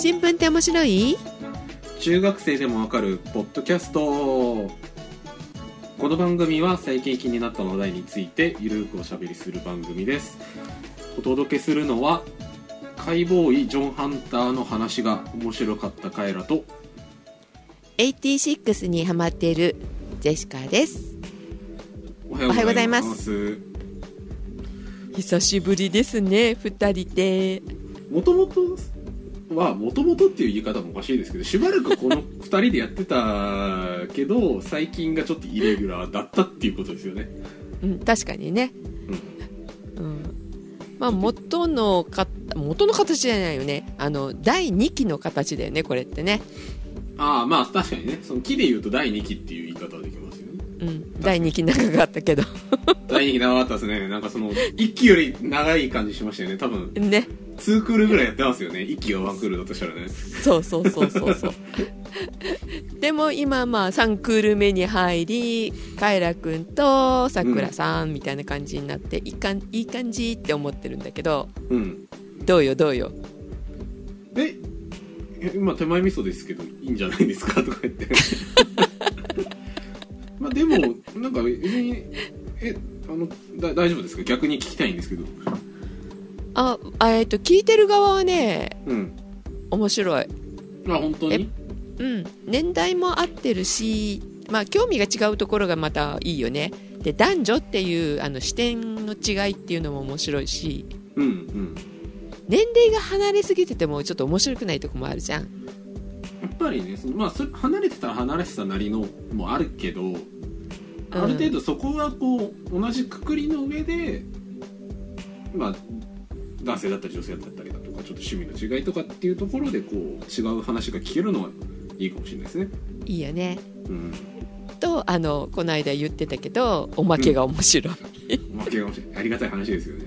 新聞って面白い？中学生でもわかるポッドキャスト。この番組は最近気になった話題についてゆるくおしゃべりする番組です。お届けするのは解剖医ジョン・ハンターの話が面白かったカエラと86にハマっているジェシカです。おはようございます。久しぶりですね、2人で。もともとっていう言い方もおかしいですけど、しばらくこの2人でやってたけど最近がちょっとイレギュラーだったっていうことですよね。うん、確かにね、うんうん、まあ、元の形じゃないよね。第2期の形だよね、これってね。ああ、まあ確かにね、その期で言うと第2期っていう言い方はできますよね。うん、第2期長かったけど第2期長かったですね。なんかその1期より長い感じしましたよね、多分ね。2クールぐらいやってますよね、1期が1クールだとしたらね。そうでも今まあ3クール目に入り、カエラくんとさくらさんみたいな感じになって、うん、いい感じって思ってるんだけど、うん、どうよえ、今手前味噌ですけどいいんじゃないですかとか言ってまあでもなんか大丈夫ですか？逆に聞きたいんですけど。聞いてる側はね、うん、面白い。あ、本当に？うん、年代も合ってるし、まあ興味が違うところがまたいいよね。で、男女っていう視点の違いっていうのも面白いし、うんうん、年齢が離れすぎててもちょっと面白くないとこもあるじゃん。やっぱりね、まあ、それ離れてたら離れてたなりのもあるけど、ある程度そこはこう同じくくりの上で、まあ男性だったり女性だったりだとか、ちょっと趣味の違いとかっていうところでこう違う話が聞けるのはいいかもしれないですね。いいよね、うん、とこの間言ってたけど、おまけが面白い、うん、おまけが面白い、ありがたい話ですよね。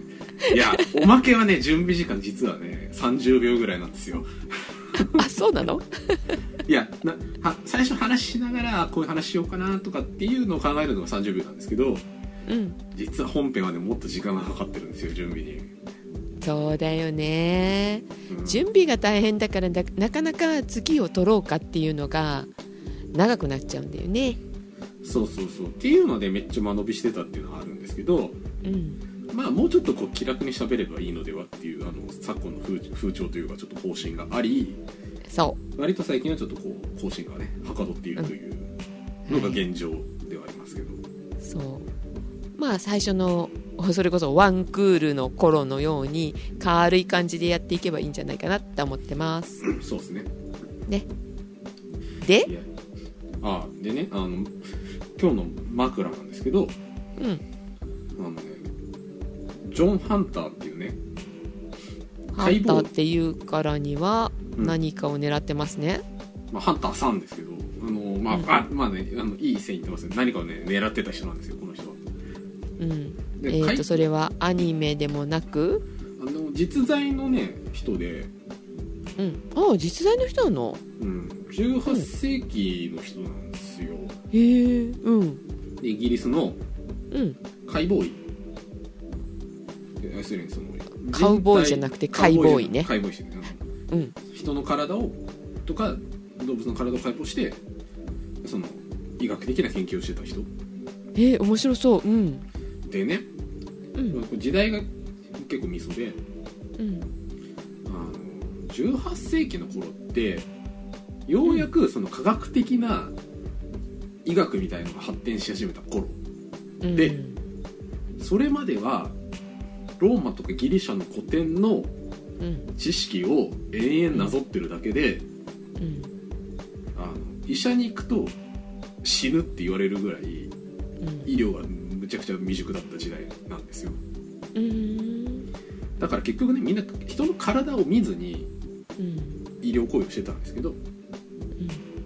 いや、おまけはね、準備時間実はね30秒ぐらいなんですよあ、そうなのいや、最初話しながらこういう話しようかなとかっていうのを考えるのが30秒なんですけど、うん、実は本編はねもっと時間がかかってるんですよ、準備に。そうだよね、うん、準備が大変だからなかなか次を取ろうかっていうのが長くなっちゃうんだよね。そうっていうのでめっちゃ間延びしてたっていうのはあるんですけど、うん、まあもうちょっとこう気楽に喋ればいいのではっていう昨今の風潮というかちょっと方針があり、そう割と最近はちょっとこう方針がねはかどっているというのが現状ではありますけど、うん、はい、そうまあ最初のそれこそワンクールの頃のように軽い感じでやっていけばいいんじゃないかなって思ってます。そうですね。ねで、でね、今日の枕なんですけど、うん、ね、ジョン・ハンターっていうね、ハンターっていうからには何かを狙ってますね、うん、まあ、ハンターさんですけど、いい線いってますね。何かをね狙ってた人なんですよ、この人は。うん、それはアニメでもなく実在のね人で、うん、ああ実在の人なの、うん、18世紀の人なんですよ、うん、へえ、うん、でイギリスの解剖医、うん、要するにそのカウボーイじゃなくて解剖医ね、解剖医してね、うん、人の体をとか動物の体を解剖してその医学的な研究をしてた人。面白そう、うんでね、うん、時代が結構ミソで、うん、18世紀の頃ってようやくその科学的な医学みたいのが発展し始めた頃、うん、でそれまではローマとかギリシャの古典の知識を延々なぞってるだけで、うんうん、医者に行くと死ぬって言われるぐらい医療がむちゃくちゃ未熟だった時代なんですよ。だから結局ね、みんな人の体を見ずに医療行為をしてたんですけど、うん、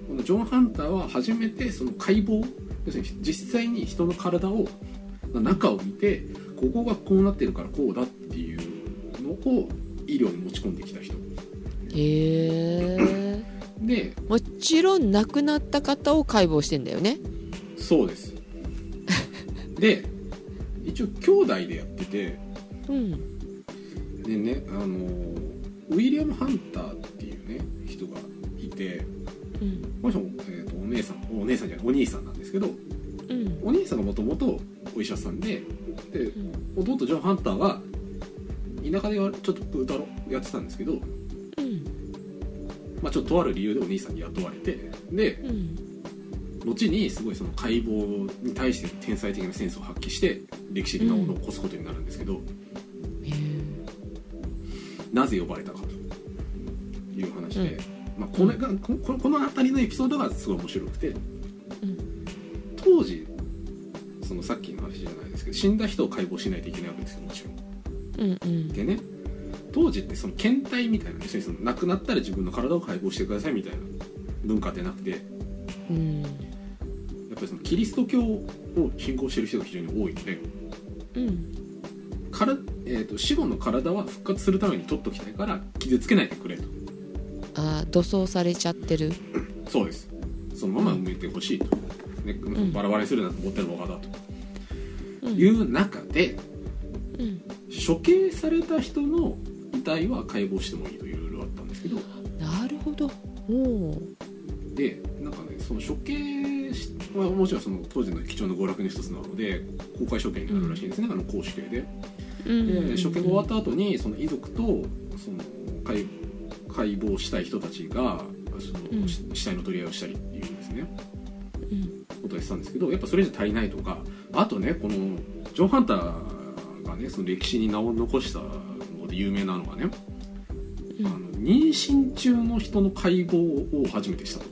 このジョン・ハンターは初めてその解剖、要するに実際に人の体を中を見て、ここがこうなってるからこうだっていうのを医療に持ち込んできた人。でもちろん亡くなった方を解剖してんだよね。そうです。で一応兄弟でやってて、うん、でね、ウィリアム・ハンターっていうね、人がいて、うん、この人も、お兄さんなんですけど、うん、お兄さんがもともとお医者さんで、で、うん、弟ジョン・ハンターは田舎でちょっと歌をやってたんですけど、うん、まあ、ちょっととある理由でお兄さんに雇われて、で、うん、後にすごいその解剖に対して天才的なセンスを発揮して歴史的なものを起こすことになるんですけど、うん、なぜ呼ばれたかという話で、うん、まあ、これが、この辺りのエピソードがすごい面白くて、うん、当時そのさっきの話じゃないですけど死んだ人を解剖しないといけないわけですよ、もちろん。うんうん、でね、当時ってその検体みたいな、その亡くなったら自分の体を解剖してくださいみたいな文化ってなくて、うん、やっぱりそのキリスト教を信仰してる人が非常に多いので、うん、死後の体は復活するために取っときたいから傷つけないでくれと。ああ、土葬されちゃってる。そうです、そのまま埋めてほしいと、ね、うん、バラバラにするなんて持ってるのかだと、うん、いう中で、うん、処刑された人の遺体は解剖してもいいというルールあったんですけど、なるほど。おで、なんかね、その処刑はもちろんその当時の貴重な娯楽の一つなので公開処刑になるらしいんですね、うん、あの公主刑で、うんうんうん、で処刑が終わった後にその遺族とその 解剖したい人たちがその、うん、死体の取り合いをしたりっていうんですね、うん、ことをしたんですけど、やっぱそれじゃ足りないとか、あとね、このジョン・ハンターがね、その歴史に名を残したので有名なのがね、うん、あの妊娠中の人の解剖を初めてしたと、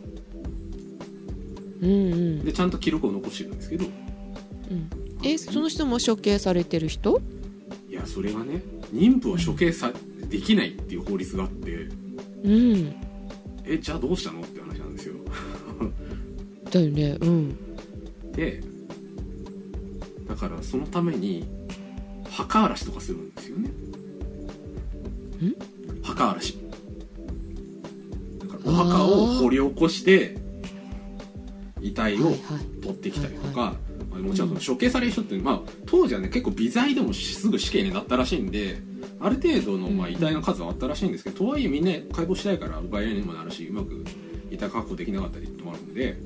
うんうん、でちゃんと記録を残してるんですけど、うん、その人も処刑されてる人？いや、それがね、妊婦は処刑できないっていう法律があって、うん、じゃあどうしたのって話なんですよだよね、うん、でだからそのために墓荒らしとかするんですよね。ん？墓荒らし。だからお墓を掘り起こして遺体を取ってきたりとか、はいはい、まあ、もちろんその処刑される人って、まあ、当時はね結構微罪でもすぐ死刑になったらしいんで、ある程度のまあ遺体の数はあったらしいんですけど、とはいえみんな解剖しないから奪い合いにもなるし、うまく遺体確保できなかったりともあるので、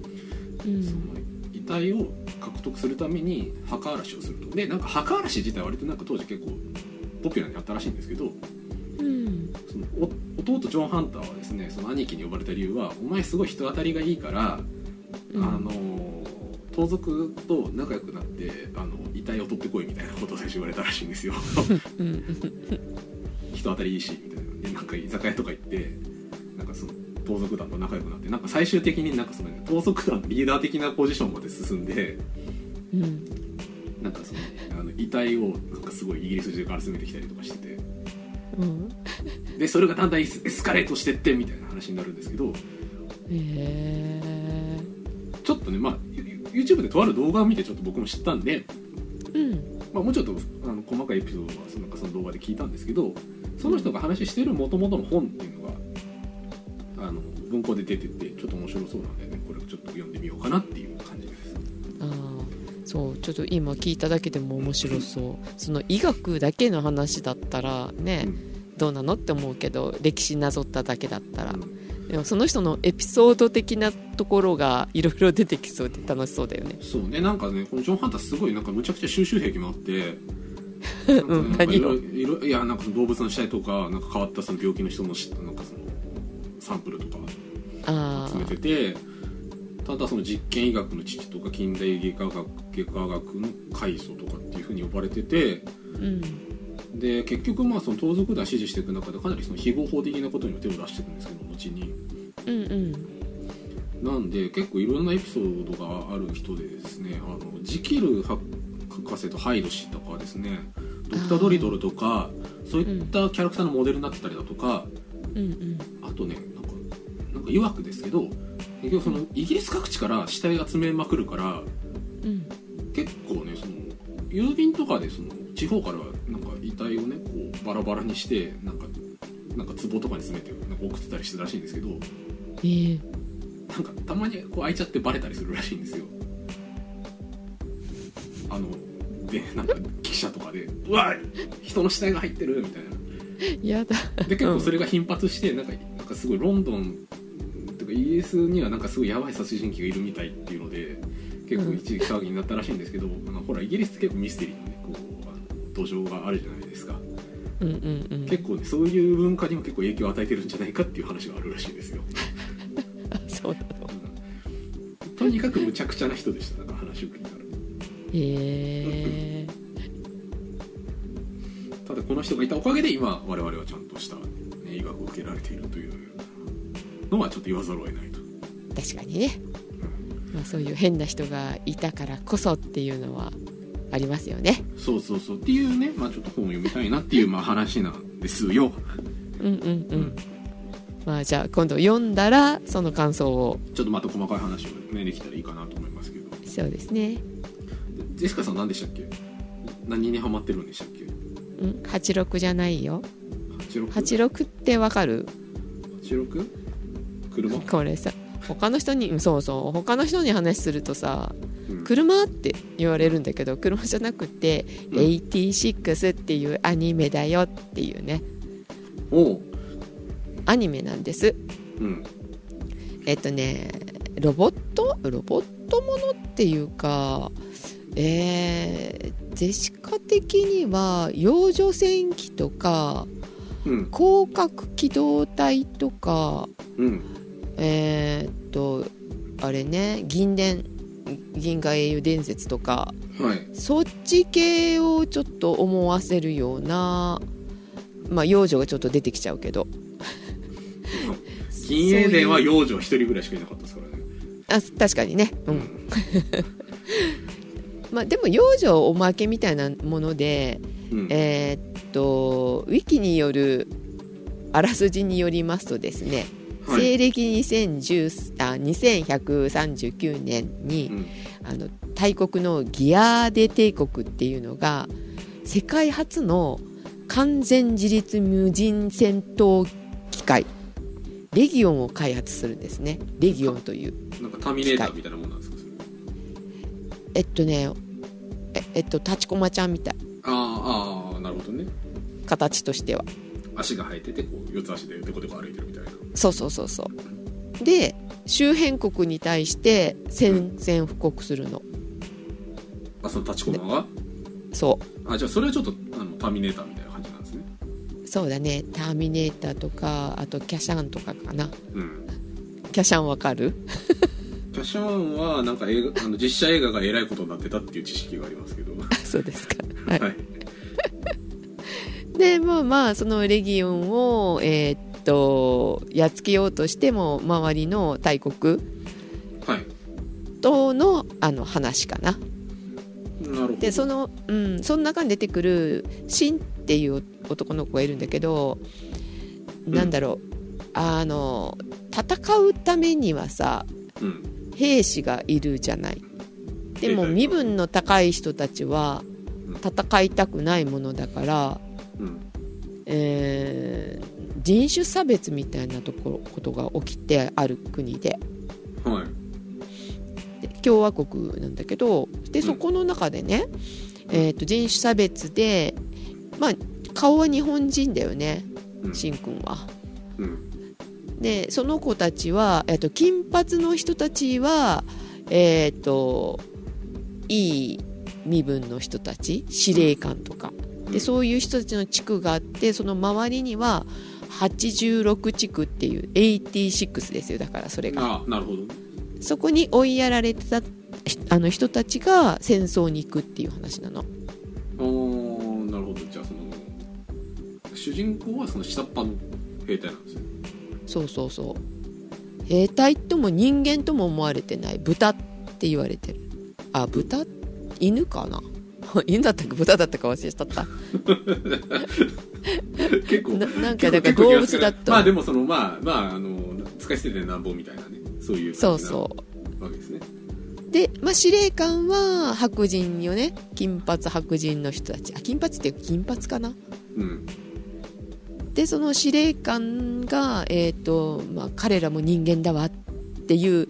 うん、その遺体を獲得するために墓荒らしをすると。で、なんか墓荒らし自体は割となんか当時結構ポピュラーにあったらしいんですけど、うん、その弟ジョン・ハンターはですね、その兄貴に呼ばれた理由は、お前すごい人当たりがいいから、うん、盗賊と仲良くなって遺体を取ってこいみたいなことを最初言われたらしいんですよ人当たりいいしみたいな。で、なんか居酒屋とか行って、なんかその盗賊団と仲良くなって、なんか最終的になんかその、ね、盗賊団のリーダー的なポジションまで進んで、うん、なんかその遺体をなんかすごいイギリス中から集めてきたりとかしてて、うん、でそれがだんだんエスカレートしてってみたいな話になるんですけど、ちょっとね、まあ、YouTube でとある動画を見てちょっと僕も知ったんで、うん、まあ、もうちょっと細かいエピソードはなんかその動画で聞いたんですけど、その人が話してる元々の本っていうのが文庫で出ててちょっと面白そうなんでね、これちょっと読んでみようかなっていう感じです。ああ、そう、ちょっと今聞いただけでも面白そう、うん、その医学だけの話だったらね、うん、どうなのって思うけど、歴史なぞっただけだったら、うん、でもその人のエピソード的なところがいろいろ出てきそうで楽しそうだよね。そうね、なんかね、このジョン・ハンターすごいなんかむちゃくちゃ収集癖もあってなんかいろいろ、いや、なんか動物の死体とか、なんか変わったその病気の人のなんかそのサンプルとか集めてて、ただその実験医学の父とか近代外科学の開祖とかっていう風に呼ばれてて、うん、で結局まあその盗賊団支持していく中でかなりその非合法的なことにも手を出していくんですけど、後に、うんうん、なんで結構いろんなエピソードがある人でですね、ジキル博士とハイド氏とかですね、ドクタードリドルとかそういったキャラクターのモデルになってたりだとか、うんうん、あとね、なんか曰くですけど、結局そのイギリス各地から死体集めまくるから、うん、結構ね、その郵便とかでその地方からなんか遺体をねこうバラバラにしてなんか壺とかに詰めてなんか送ってたりしてたらしいんですけど、なんかたまにこう開いちゃってバレたりするらしいんですよ。で、なんか記者とかでうわ、人の死体が入ってるみたいな。やだ。で結構それが頻発してなんかかすごいロンドンとかイギリスにはなんかすごいやばい殺人鬼がいるみたいっていうので結構一時期騒ぎになったらしいんですけど、うん、ほらイギリスって結構ミステリーのねこう土壌があるじゃないですか、うんうんうん、結構ねそういう文化にも結構影響を与えてるんじゃないかっていう話があるらしいですよそうだろう、うん、とにかくむちゃくちゃな人でした。なんか話を聞いたらへただこの人がいたおかげで今我々はちゃんとした、ね、医学を受けられているというのはちょっと言わざるを得ないと。確かにね、うんまあ、そういう変な人がいたからこそっていうのはありますよね。そうそうそうっていうね、まあ、ちょっと本を読みたいなっていうまあ話なんですようんうんうん、うんまあ、じゃあ今度読んだらその感想をちょっとまた細かい話を、ね、できたらいいかなと思いますけど。そうですね。ジェシカさん何でしたっけ、何にハマってるんでしたっけ。うん、86じゃないよ。 86ってわかる？ 86？ 車？これさ他の人にそうそう他の人に話するとさ、うん、車って言われるんだけど車じゃなくて、うん、86っていうアニメだよっていうね。おうアニメなんです、うん、ねロボットものっていうかジェシカ的には養女戦記とか、うん、広角機動隊とか、うん、あれね銀河英雄伝説とか、はい、そっち系をちょっと思わせるようなまあ養女がちょっと出てきちゃうけど銀英伝は養女一人ぐらいしかいなかったですからね。あ確かにねうんまあ、でも養女おまけみたいなもので、うん、ウィキによるあらすじによりますとですね、はい、西暦2139年に、うん、大国のギアーデ帝国っていうのが世界初の完全自立無人戦闘機械レギオンを開発するんですね。レギオンというなんかターミネーターみたいなものなんですか。立ちこまちゃんみたい。ああなるほどね。形としては足が生えててこう四つ足でデコデコ歩いてるみたいな。そうそうそうそうで周辺国に対して宣戦布告するの、うん、あその立ちこまがそうあじゃあそれはちょっとターミネーターみたいな感じなんですね。そうだねターミネーターとかあとキャシャンとかかな、うん、キャシャンわかるキャシャンはなんか実写映画がえらいことになってたっていう知識がありますけどそうですかはい、はい、でもまあそのレギオンをやっつけようとしても周りの大国との、はい、話かな。なるほど。でうん、その中に出てくるシンっていう男の子がいるんだけど、うん、なんだろう戦うためにはさ、うん兵士がいるじゃない。でも身分の高い人たちは戦いたくないものだから、うん人種差別みたいなことが起きてある国で、はい、で共和国なんだけどでそこの中でね、うん人種差別で、まあ、顔は日本人だよね、うん、シン君は、うんでその子たちは、金髪の人たちは、いい身分の人たち司令官とかでそういう人たちの地区があってその周りには86地区っていう86ですよ。だからそれがあなるほどそこに追いやられてた人たちが戦争に行くっていう話なの。おなるほど。じゃあその主人公はその下っ端の兵隊なんですよ。そうそうそう兵隊とも人間とも思われてない豚って言われてる。あ豚犬かな犬だったか豚だったか忘れちゃった結構なんかだから動物だとまあでもそのまあ使い捨ててなんぼみたいなねそういう感じなわけですね。そうそうで、まあ、司令官は白人よね金髪白人の人たちあ金髪って金髪かなうんでその司令官が、まあ、彼らも人間だわっていう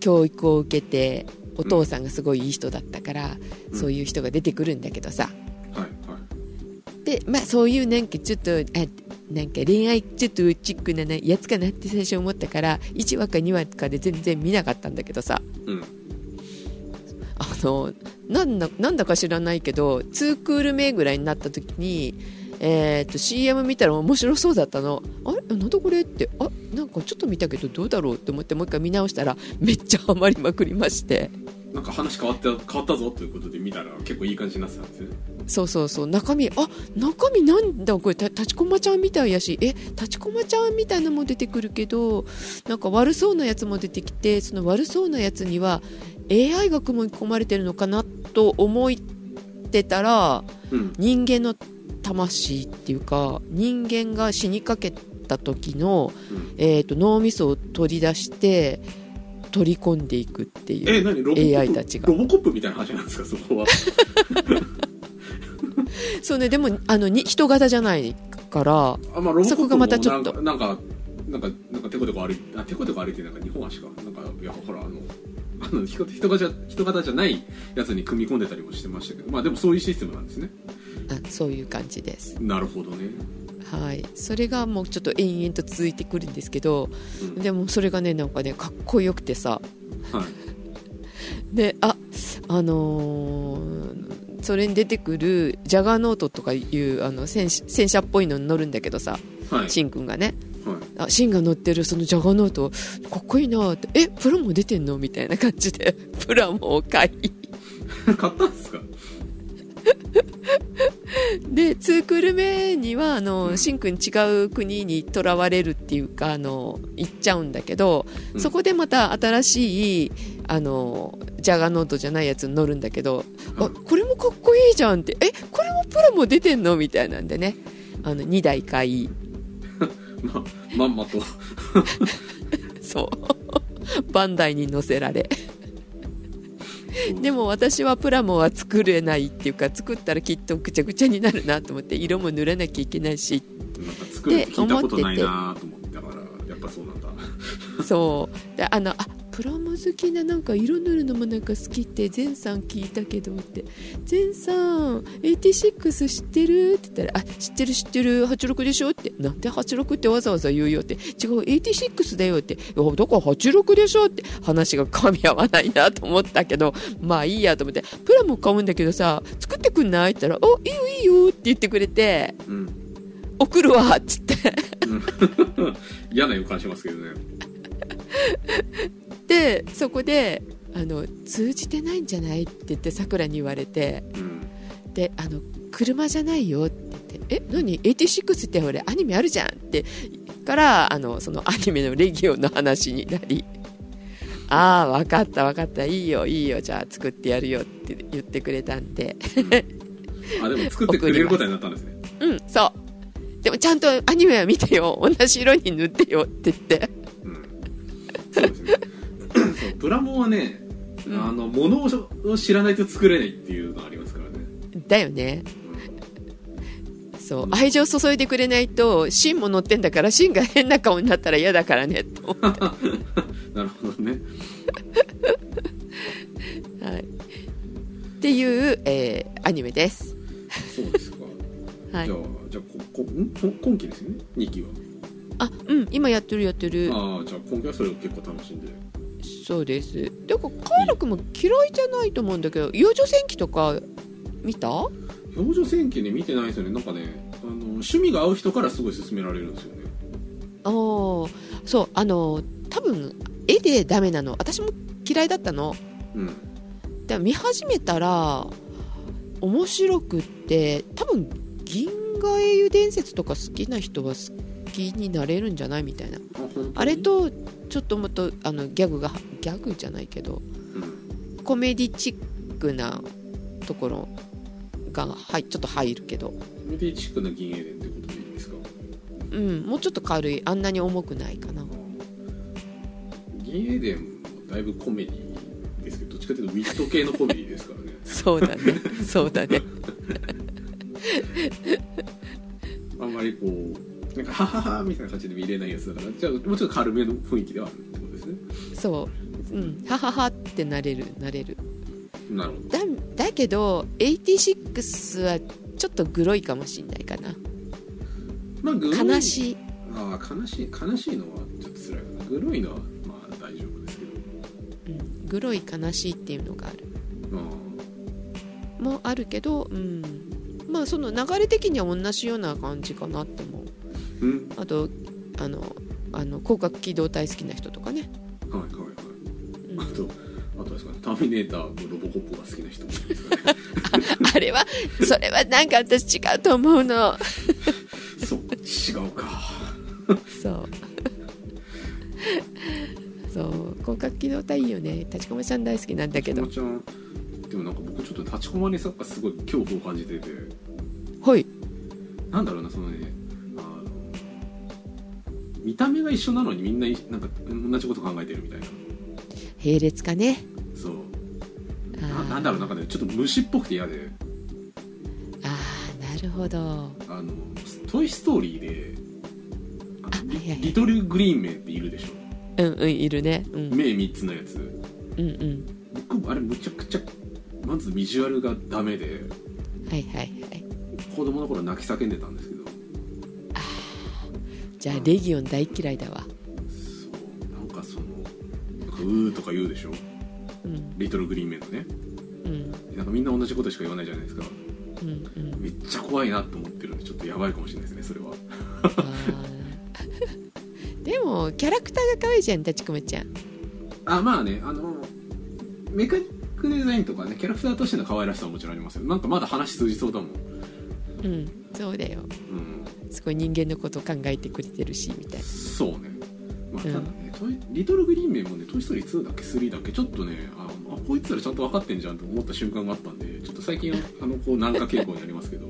教育を受けてお父さんがすごいいい人だったから、うん、そういう人が出てくるんだけどさ、うんはいはい、でまあそういうなんかちょっとなんか恋愛ちょっとチックなやつかなって最初思ったから1話か2話かで全然見なかったんだけどさ、うん、なんだか知らないけど2クール目ぐらいになった時に、CM 見たら面白そうだったの。あれなんだこれって、あなんかちょっと見たけどどうだろうって思ってもう一回見直したらめっちゃハマりまくりまして、なんか話変わったぞということで見たら結構いい感じになってたんですよね。そうそうそう、中身なんだこれ、立ちこまちゃんみたいやし、立ちこまちゃんみたいなのも出てくるけどなんか悪そうなやつも出てきて、その悪そうなやつには AI が組み込まれてるのかなと思ってたら、うん、人間の魂っていうか人間が死にかけた時の、うん脳みそを取り出して取り込んでいくっていう AI たちが。ロボコップみたいな話なんですかそこはそうね、でも人型じゃないから、まあ、ロボコップもそこがまたちょっとなんかテコテコ歩いてなんか2本足かなんか、いやほら人型じゃないやつに組み込んでたりもしてましたけど、まあでもそういうシステムなんですね。あ、そういう感じです。なるほどね。はい、それがもうちょっと延々と続いてくるんですけど、うん、でもそれがねなんかねかっこよくてさ、はい、でそれに出てくるジャガーノートとかいう戦車っぽいのに乗るんだけどさ、はい、シンくんがね、はい、あシンが乗ってるそのジャガーノートかっこいいなって、プラモ出てんのみたいな感じでプラモを買ったんですかで2クール目にはシンくん違う国にとらわれるっていうか行っちゃうんだけど、うん、そこでまた新しいジャガノートじゃないやつに乗るんだけど、うん、あこれもかっこいいじゃんって、これもプラも出てんのみたいなんでね、2台買いまんまとそうバンダイに乗せられでも私はプラモは作れないっていうか、作ったらきっとぐちゃぐちゃになるなと思って色も塗らなきゃいけないしなんか作るって聞いたことないなと思ってたから、やっぱそうなんだそうでプラモ好きななんか色塗るのもなんか好きってゼンさん聞いたけどって、ゼンさん86知ってるって言ったら、あ知ってる86でしょって、なんで86ってわざわざ言うよって、違う86だよって、どこ86でしょって話が噛み合わないなと思ったけど、まあいいやと思ってプラモ買うんだけどさ作ってくんないって言ったら、おいいよいいよって言ってくれて、うん、送るわっつって嫌な予感しますけどねでそこで通じてないんじゃないって言ってさくらに言われて、うん、で車じゃないよって言って、何86ってほらアニメあるじゃんってからそのアニメのレギオの話になり、ああ分かったいいよじゃあ作ってやるよって言ってくれたんで、うん、あでも作ってくれることになったんですねうんそうでもちゃんとアニメは見てよ、同じ色に塗ってよって言って、うん、そうですねそうプラモはね、うん、物を知らないと作れないっていうのがありますからね。だよね、うん、そう愛情注いでくれないとシンも乗ってんだから、シンが変な顔になったら嫌だからねと思ってなるほどね、はい、っていう、アニメです。そうですかはい、じゃあ今期ですよね2期は。あうん今やってる。あじゃあ今期はそれを結構楽しんで。そうです。でもカイラ君も嫌いじゃないと思うんだけど、幼女戦記とか見た？幼女戦記ね見てないですよね。なんかね趣味が合う人からすごい勧められるんですよね。ああそう多分絵でダメなの、私も嫌いだったの、うん、で見始めたら面白くって、多分銀河英雄伝説とか好きな人は好きになれるんじゃないみたいな。 あれとちょっともっとギャグじゃないけど、うん、コメディチックなところが、はい、ちょっと入るけど。コメディチックな銀英伝ってことでいいですか？うんもうちょっと軽い、あんなに重くないかな。銀英伝もだいぶコメディですけど、どっちかというとウィット系のコメディですからねそうだねあんまりこうなんかハハハみたいな感じで見れないやつだから、じゃあもうちょっと軽めの雰囲気ではあるってことですね。そう、うん、ハハハってなれる。なるほど。だけど86はちょっとグロいかもしれないかな。まあ、悲しい。ああ、悲しいのはちょっと辛いかな。グロいのはまあ大丈夫ですけど、うん、グロい悲しいっていうのがある、うん、もあるけど、うん、まあその流れ的には同じような感じかなって思う、うん、あと広角機動隊好きな人とかね、はいはいはい、うん、あとですかね、ターミネーターのロボコップが好きな人もいますかねあれはそれはなんか私違うと思うのそう違うかそう広角機動隊いいよね。立駒ちゃん大好きなんだけど、立駒ちゃんでもなんか僕ちょっと立駒に作家すごい恐怖を感じてて、はい、なんだろうな、そのね、見た目が一緒なのにみんななんか同じこと考えてるみたいな、並列かね。そう、なんだろう、なんかねちょっと虫っぽくて嫌で。ああ、なるほど。トイストーリーでリトルグリーンメンっているでしょ。うんうん、いるね、うん、目3つのやつ、うんうん、僕あれむちゃくちゃまずビジュアルがダメで、はいはいはい、子供の頃泣き叫んでたんですけど。あ、じゃあレギオン大嫌いだわ。そう、なんかその「うー」とか言うでしょ、うん、リトルグリーンメンのね、うん、なんかみんな同じことしか言わないじゃないですか、うんうん、めっちゃ怖いなと思ってるんで、ちょっとやばいかもしれないですね、それはでもキャラクターが可愛いじゃん、立駒ちゃん。あ、まあね、メカニックデザインとかね、キャラクターとしての可愛らしさはもちろんありますよ。なんかまだ話通じそうだもん。うん、そうだよ、うん、すごい人間のことを考えてくれてるしみたいな。そうね、まあ、ただね、うん、リトルグリーンメンもね、トイストーリー2だっけ3だっけ、ちょっとね、あ、こいつらちゃんと分かってんじゃんと思った瞬間があったんで、ちょっと最近こう軟化傾向になりますけど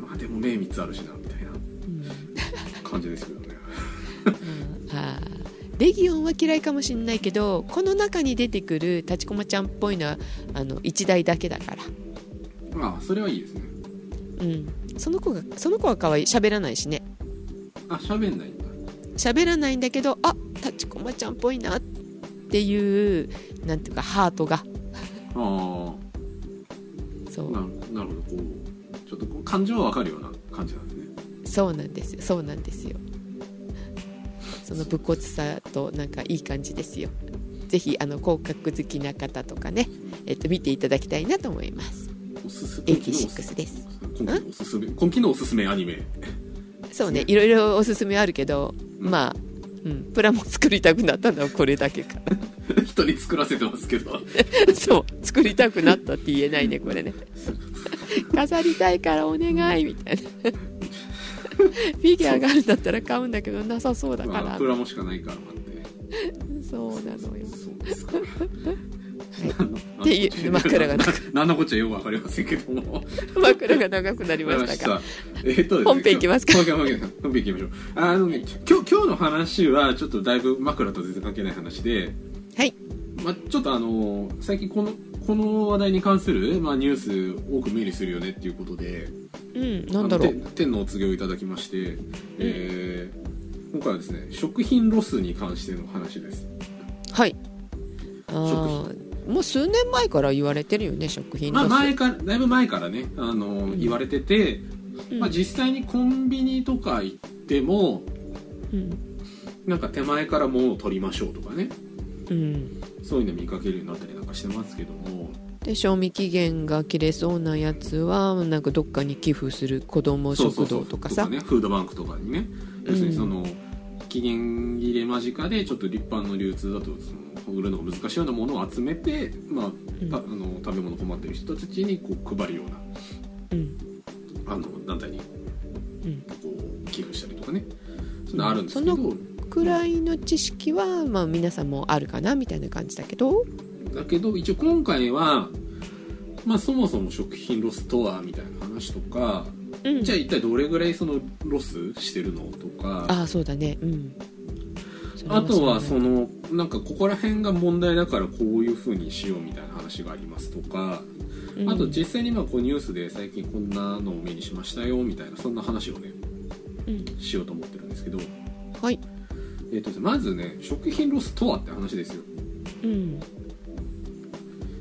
まあでも目3つあるしなみたいな感じですけどねあ、レギオンは嫌いかもしれないけど、この中に出てくる立駒ちゃんっぽいのは1台だけだから。ああ、それはいいですね、うん、その子は可愛い。喋らないしね。あ、喋んないんだ。喋らないんだけど、あ、立駒ちゃんっぽいなっていう、なんていうかハートがああ、そう、なるほど、こうちょっとこう感情は分かるような感じなんですね。そうなんですよ、そうなんですよ。その武骨さとなんかいい感じですよ。ぜひ広角好きな方とかね、見ていただきたいなと思います。86です。今期のおすすめアニメ。そうね、いろいろおすすめあるけど、うん、まあ、うん、プラモ作りたくなったのはこれだけかな。人に作らせてますけど。そう、作りたくなったって言えないね、これね。飾りたいからお願いみたいな。フィギュアがあるんだったら買うんだけどなさそうだから、まあ、プラモしかないから待ってそうなのよ。そうですかっていう枕が何のこっちゃよく分かりませんけども枕が長くなりましたが本編いきますか。本編いきましょう。ね、今日の話はちょっとだいぶ枕と全然関係ない話で、はい、まあ、ちょっと最近この話題に関する、まあ、ニュース多く目にするよねっていうことで、うん、なんだろう、天のお告げをいただきまして、うん、今回はですね、食品ロスに関しての話です。はい、もう数年前から言われてるよね、食品ロス。まあ、だいぶ前からね、うん、言われてて、うん、まあ、実際にコンビニとか行っても、うん、なんか手前から物を取りましょうとかね、うん、そういうの見かけるようになったりなんかしてますけども、で賞味期限が切れそうなやつはなんかどっかに寄付する子ども食堂とかさ、そうそうそうとか、ね、フードバンクとかにね、要するにその期限切れ間近でちょっと一般の流通だとその売るのが難しいようなものを集めて、まあ、食べ物困ってる人たちにこう配るような、うん、団体にこう寄付したりとかね、そういうのあるんですけど、そのくらいの知識は、まあ、皆さんもあるかなみたいな感じだけど。だけど一応今回は、まあ、そもそも食品ロスとはみたいな話とか、うん、じゃあ一体どれぐらいそのロスしてるのとか、ああ、そうだね、うん、あとはそのなんかここら辺が問題だからこういう風にしようみたいな話がありますとか、うん、あと実際にまあこうニュースで最近こんなのを目にしましたよみたいな、そんな話をね、うん、しようと思ってるんですけど、はい、まずね、食品ロスとはって話ですよ。うん、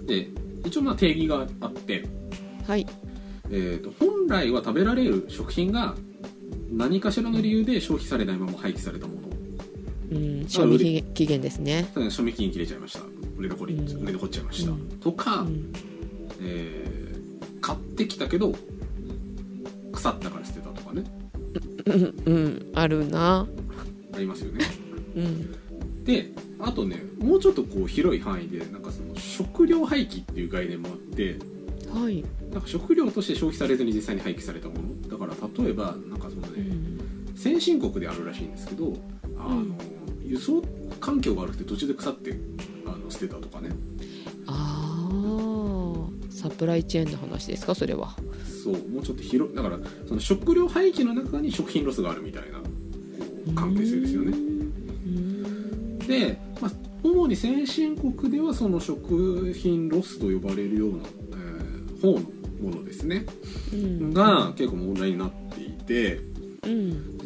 で一応まあ定義があって、はい、本来は食べられる食品が何かしらの理由で消費されないまま廃棄されたもの、うん、賞味期限ですね。賞味期限切れちゃいました、売れ残っちゃいました、うん、とか、うん買ってきたけど腐ったから捨てたとかね、うんうん、あるなありますよね、うん、であとねもうちょっとこう広い範囲でなんかその食料廃棄っていう概念もあって、はい、なんか食料として消費されずに実際に廃棄されたものだから例えばなんかその、ねうん、先進国であるらしいんですけどうん、輸送環境が悪くて途中で腐って捨てたとかね。ああサプライチェーンの話ですかそれは。そうもうちょっと広だからその食料廃棄の中に食品ロスがあるみたいな関係性ですよね。で、まあ、主に先進国ではその食品ロスと呼ばれるような、方のものですね、うん、が結構問題になっていて、う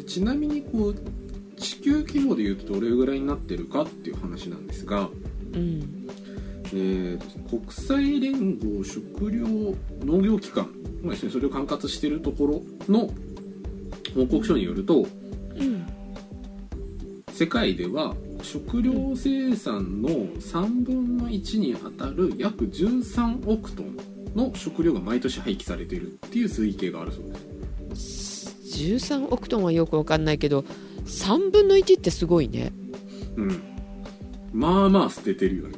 ん、ちなみにこう地球規模でいうとどれぐらいになってるかっていう話なんですが、うん国際連合食料農業機関、まあ、それを管轄しているところの報告書によると、うん、世界では食料生産の3分の1に当たる約13億トンの食料が毎年廃棄されているっていう推計があるそうです。13億トンはよく分かんないけど3分の1ってすごいね。うんまあまあ捨ててるよね。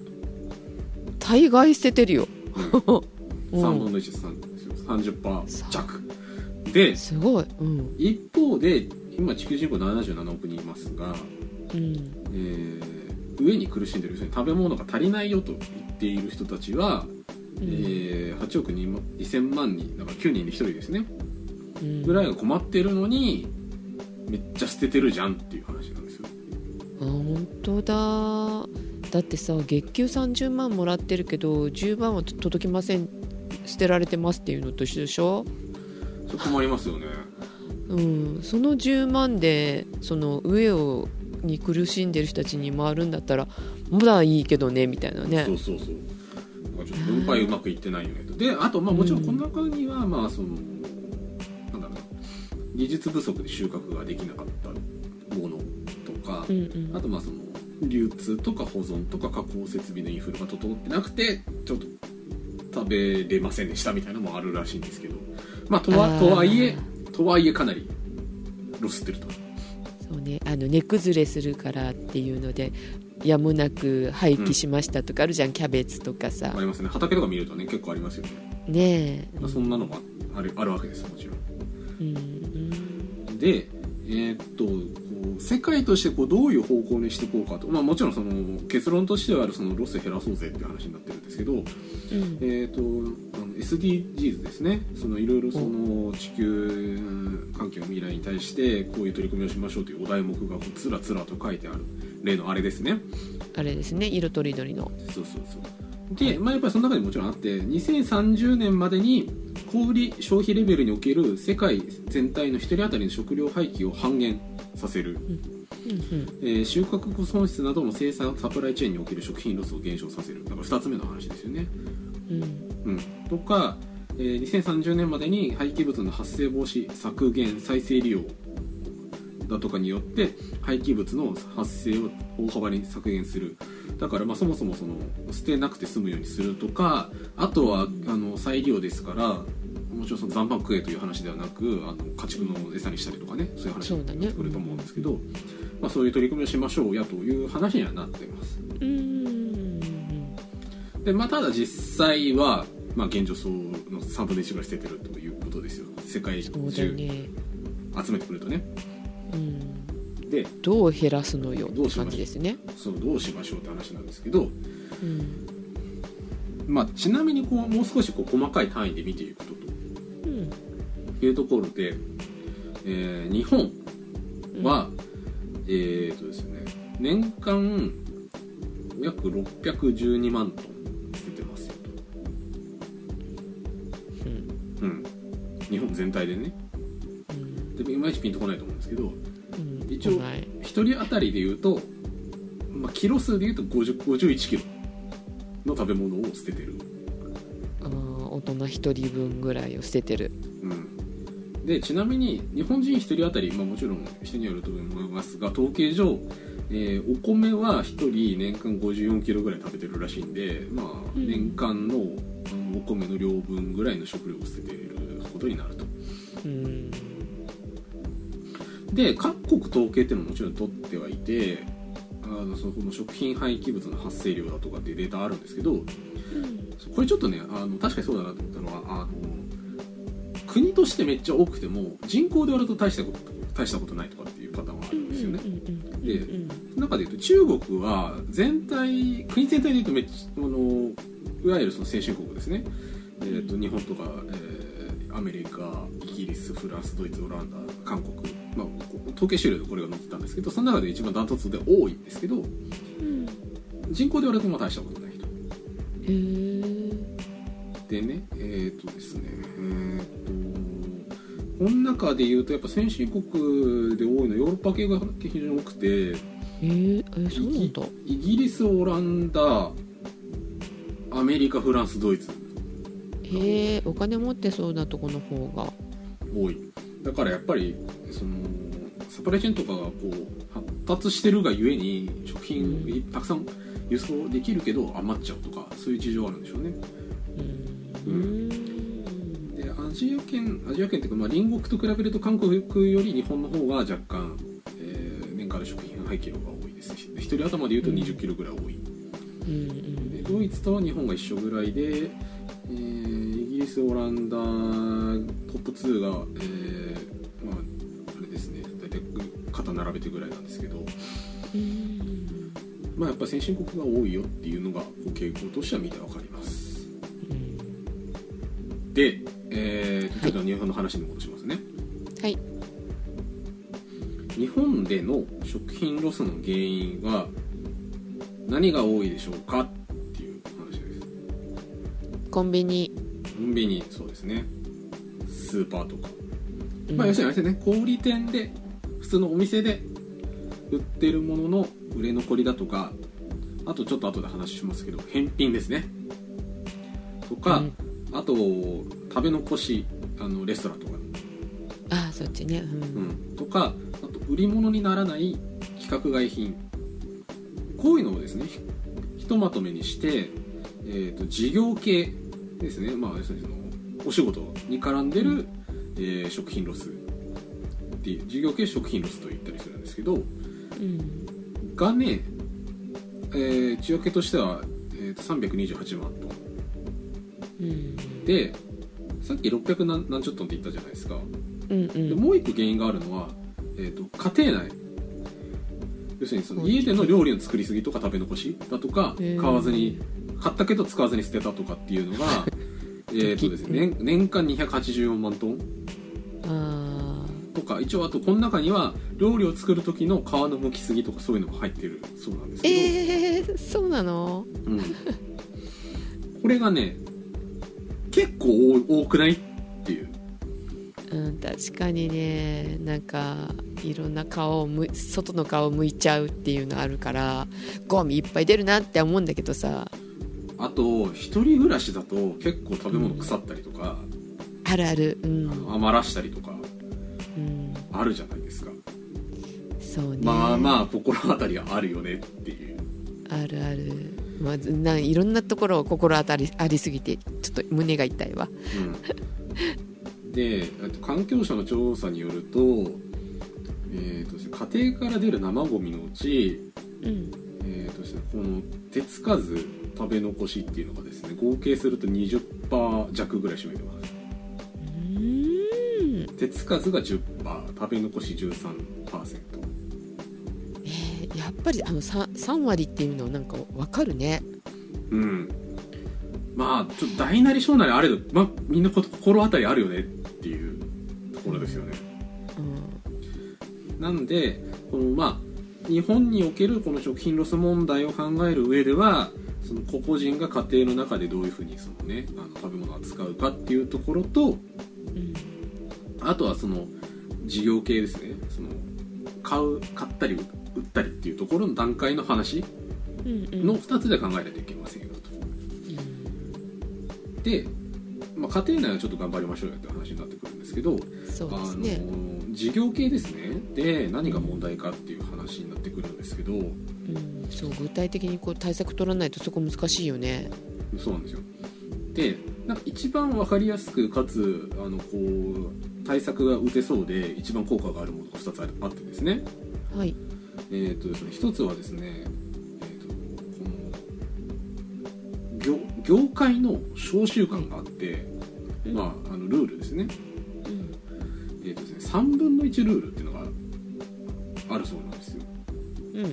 大概捨ててるよ、うん、3分の1 30% 弱ですごい、うん、一方で今地球人口77億人いますが、うん上に苦しんでる人に食べ物が足りないよと言っている人たちは、うん8億2000万人だから9人で1人ですね、うん、ぐらいが困ってるのにめっちゃ捨ててるじゃんっていう話なんですよ。あ本当だ。だってさ月給30万もらってるけど10万は届きません捨てられてますっていうのと一緒でしょ。そこもありますよね、うん、その10万でその上をに苦しんでる人たちに回るんだったらまだいいけどねみたいなね。そうそうそうなんかちょっと分配うまくいってないよねと。であとまあもちろんこの中にはまあその、うん技術不足で収穫ができなかったものとか、うんうん、あとまあその流通とか保存とか加工設備のインフラが整ってなくてちょっと食べれませんでしたみたいなのもあるらしいんですけど、まあ、とはいえかなりロスってると。そうね根崩れするからっていうのでやむなく廃棄しましたとかあるじゃん、うん、キャベツとかさありますね。畑とか見るとね結構ありますよね。ねえ、まあ、そんなのがあるわけですもちろん。うん、で、こう世界としてこうどういう方向にしていこうかと、まあ、もちろんその結論としてはそのロス減らそうぜっていう話になってるんですけど、うんSDGs ですね。いろいろ地球環境の未来に対してこういう取り組みをしましょうというお題目がつらつらと書いてある例のあれですね。あれですね色とりどりの。そうそうそうで、まあ、やっぱりその中にもちろんあって2030年までに小売消費レベルにおける世界全体の1人当たりの食料廃棄を半減させる、うんうん収穫後損失などの生産サプライチェーンにおける食品ロスを減少させるだから2つ目の話ですよね、うんうん、とか、2030年までに廃棄物の発生防止削減再生利用だとかによって廃棄物の発生を大幅に削減する。だからまあそもそもその捨てなくて済むようにするとかあとは再利用ですからもちろんその残飯食えという話ではなく家畜の餌にしたりとかねそういう話になってくると思うんですけど、ねうんまあ、そういう取り組みをしましょうやという話にはなっています。で、まあ、ただ実際は、まあ、現状その3分の1ぐらい捨ててるということですよ世界中集めてくるとね。うん、でどう減らすのよって感じですね。どうしましょうって話なんですけど、うんまあ、ちなみにこうもう少しこう細かい単位で見ていくとというところで、日本は、うんですね、年間約612万トン捨ててますよと、うんうん、日本全体でねいまいちピンとこないと思うんですけど、うん、一応1人当たりでいうと、まあ、キロ数でいうと51キロの食べ物を捨ててる。あ大人1人分ぐらいを捨ててる、うん、でちなみに日本人1人当たり、まあ、もちろん人によると思いますが統計上、お米は1人年間54キロぐらい食べてるらしいんで、まあ、年間のお米の量分ぐらいの食料を捨てていることになると。うんで各国統計っていうのももちろん取ってはいてその食品廃棄物の発生量だとかっていうデータあるんですけど、これちょっとね確かにそうだなと思ったのは国としてめっちゃ多くても人口で割ると大したことないとかっていうパターンはあるんですよね。で中でいうと中国は国全体でいうとめっちゃいわゆるその先進国ですね、日本とか、アメリカ、イギリス、フランス、ドイツ、オランダ、韓国、まあ、統計資料でこれが載ってたんですけど、その中で一番ダントツで多いんですけど、うん、人口で言われても大したことない人。でね、ですね、この中で言うとやっぱ先進国で多いのヨーロッパ系が非常に多くて、そうなんだ。イギリス、オランダ、アメリカ、フランス、ドイツ。お金持ってそうなとこの方が多い。だからやっぱりそのサプライチェーンとかがこう発達してるがゆえに食品たくさん輸送できるけど余っちゃうとかそういう事情があるんでしょうね。でアジア圏っていうか、まあ、隣国と比べると韓国より日本の方が若干、年間の食品廃棄量が多いです。1人頭でいうと20キロぐらい多い。でドイツと日本が一緒ぐらいで、イギリス、オランダトップ2が、まあ、あれですね、大体肩並べてぐらいなんですけど、まあ、やっぱ先進国が多いよっていうのがこう傾向としては見てわかります。で、ちょっと日本の話に戻しますね。はい。日本での食品ロスの原因は何が多いでしょうかっていう話です。コンビニそうですね、スーパーとか、まあ要するにね、小売店で普通のお店で売ってるものの売れ残りだとか、あとちょっと後で話しますけど返品ですねとか、あと食べ残しレストランとか、そっちね、とか、あと売り物にならない規格外品、こういうのをですねひとまとめにして、事業系ですね、まあ、そのお仕事に絡んでる、食品ロスっていう事業系食品ロスと言ったりするんですけど、がね、内訳としては、328万トン、でさっき600何十トンって言ったじゃないですか、でもう一個原因があるのは、家庭内、要するにその家での料理の作りすぎとか食べ残しだとか、買ったけど使わずに捨てたとかっていうのがですね、年間284万トンとか、一応あとこの中には料理を作る時の皮の剥きすぎとかそういうのが入ってるそうなんですけど、そうなの？これがね結構多くないっていう、確かにね、なんかいろんな外の皮を剥いちゃうっていうのあるからゴミいっぱい出るなって思うんだけどさ、あと一人暮らしだと結構食べ物腐ったりとか、あるある、余らしたりとか、あるじゃないですか。そうね、まあまあ心当たりがあるよねっていう、あるある、まあ、いろんなところを心当たりありすぎてちょっと胸が痛いわ、で環境省の調査によると、家庭から出る生ゴミのうち、この手つかず食べ残しっていうのがですね、合計すると 20% 弱ぐらい占めてます。手つかずが 10%、 食べ残し 13%。 やっぱり3割っていうのなんか分かるね。まあちょっと大なり小なりあれど、まあ、みんな心当たりあるよねっていうところですよね。なんでこの、まあ、日本におけるこの食品ロス問題を考える上では、その個々人が家庭の中でどういうふうにその、ね、食べ物を扱うかっていうところと、あとはその事業系ですね、その買ったり売ったりっていうところの段階の話の2つで考えないといけませんよと。で、まあ、家庭内はちょっと頑張りましょうよって話になってくるんですけど、そうですね、事業系ですねで何が問題かっていう話になってくるんですけど、うん、そう具体的にこう対策取らないとそこ難しいよね。そうなんですよ。でなんか一番分かりやすくかつこう対策が打てそうで一番効果があるものが2つ あってですね、はい、1つはですね、この業界の商習慣があって、うん、まあ、ルールですね、うん、ですね3分の1ルールっていうのがあるそうなんですよ、う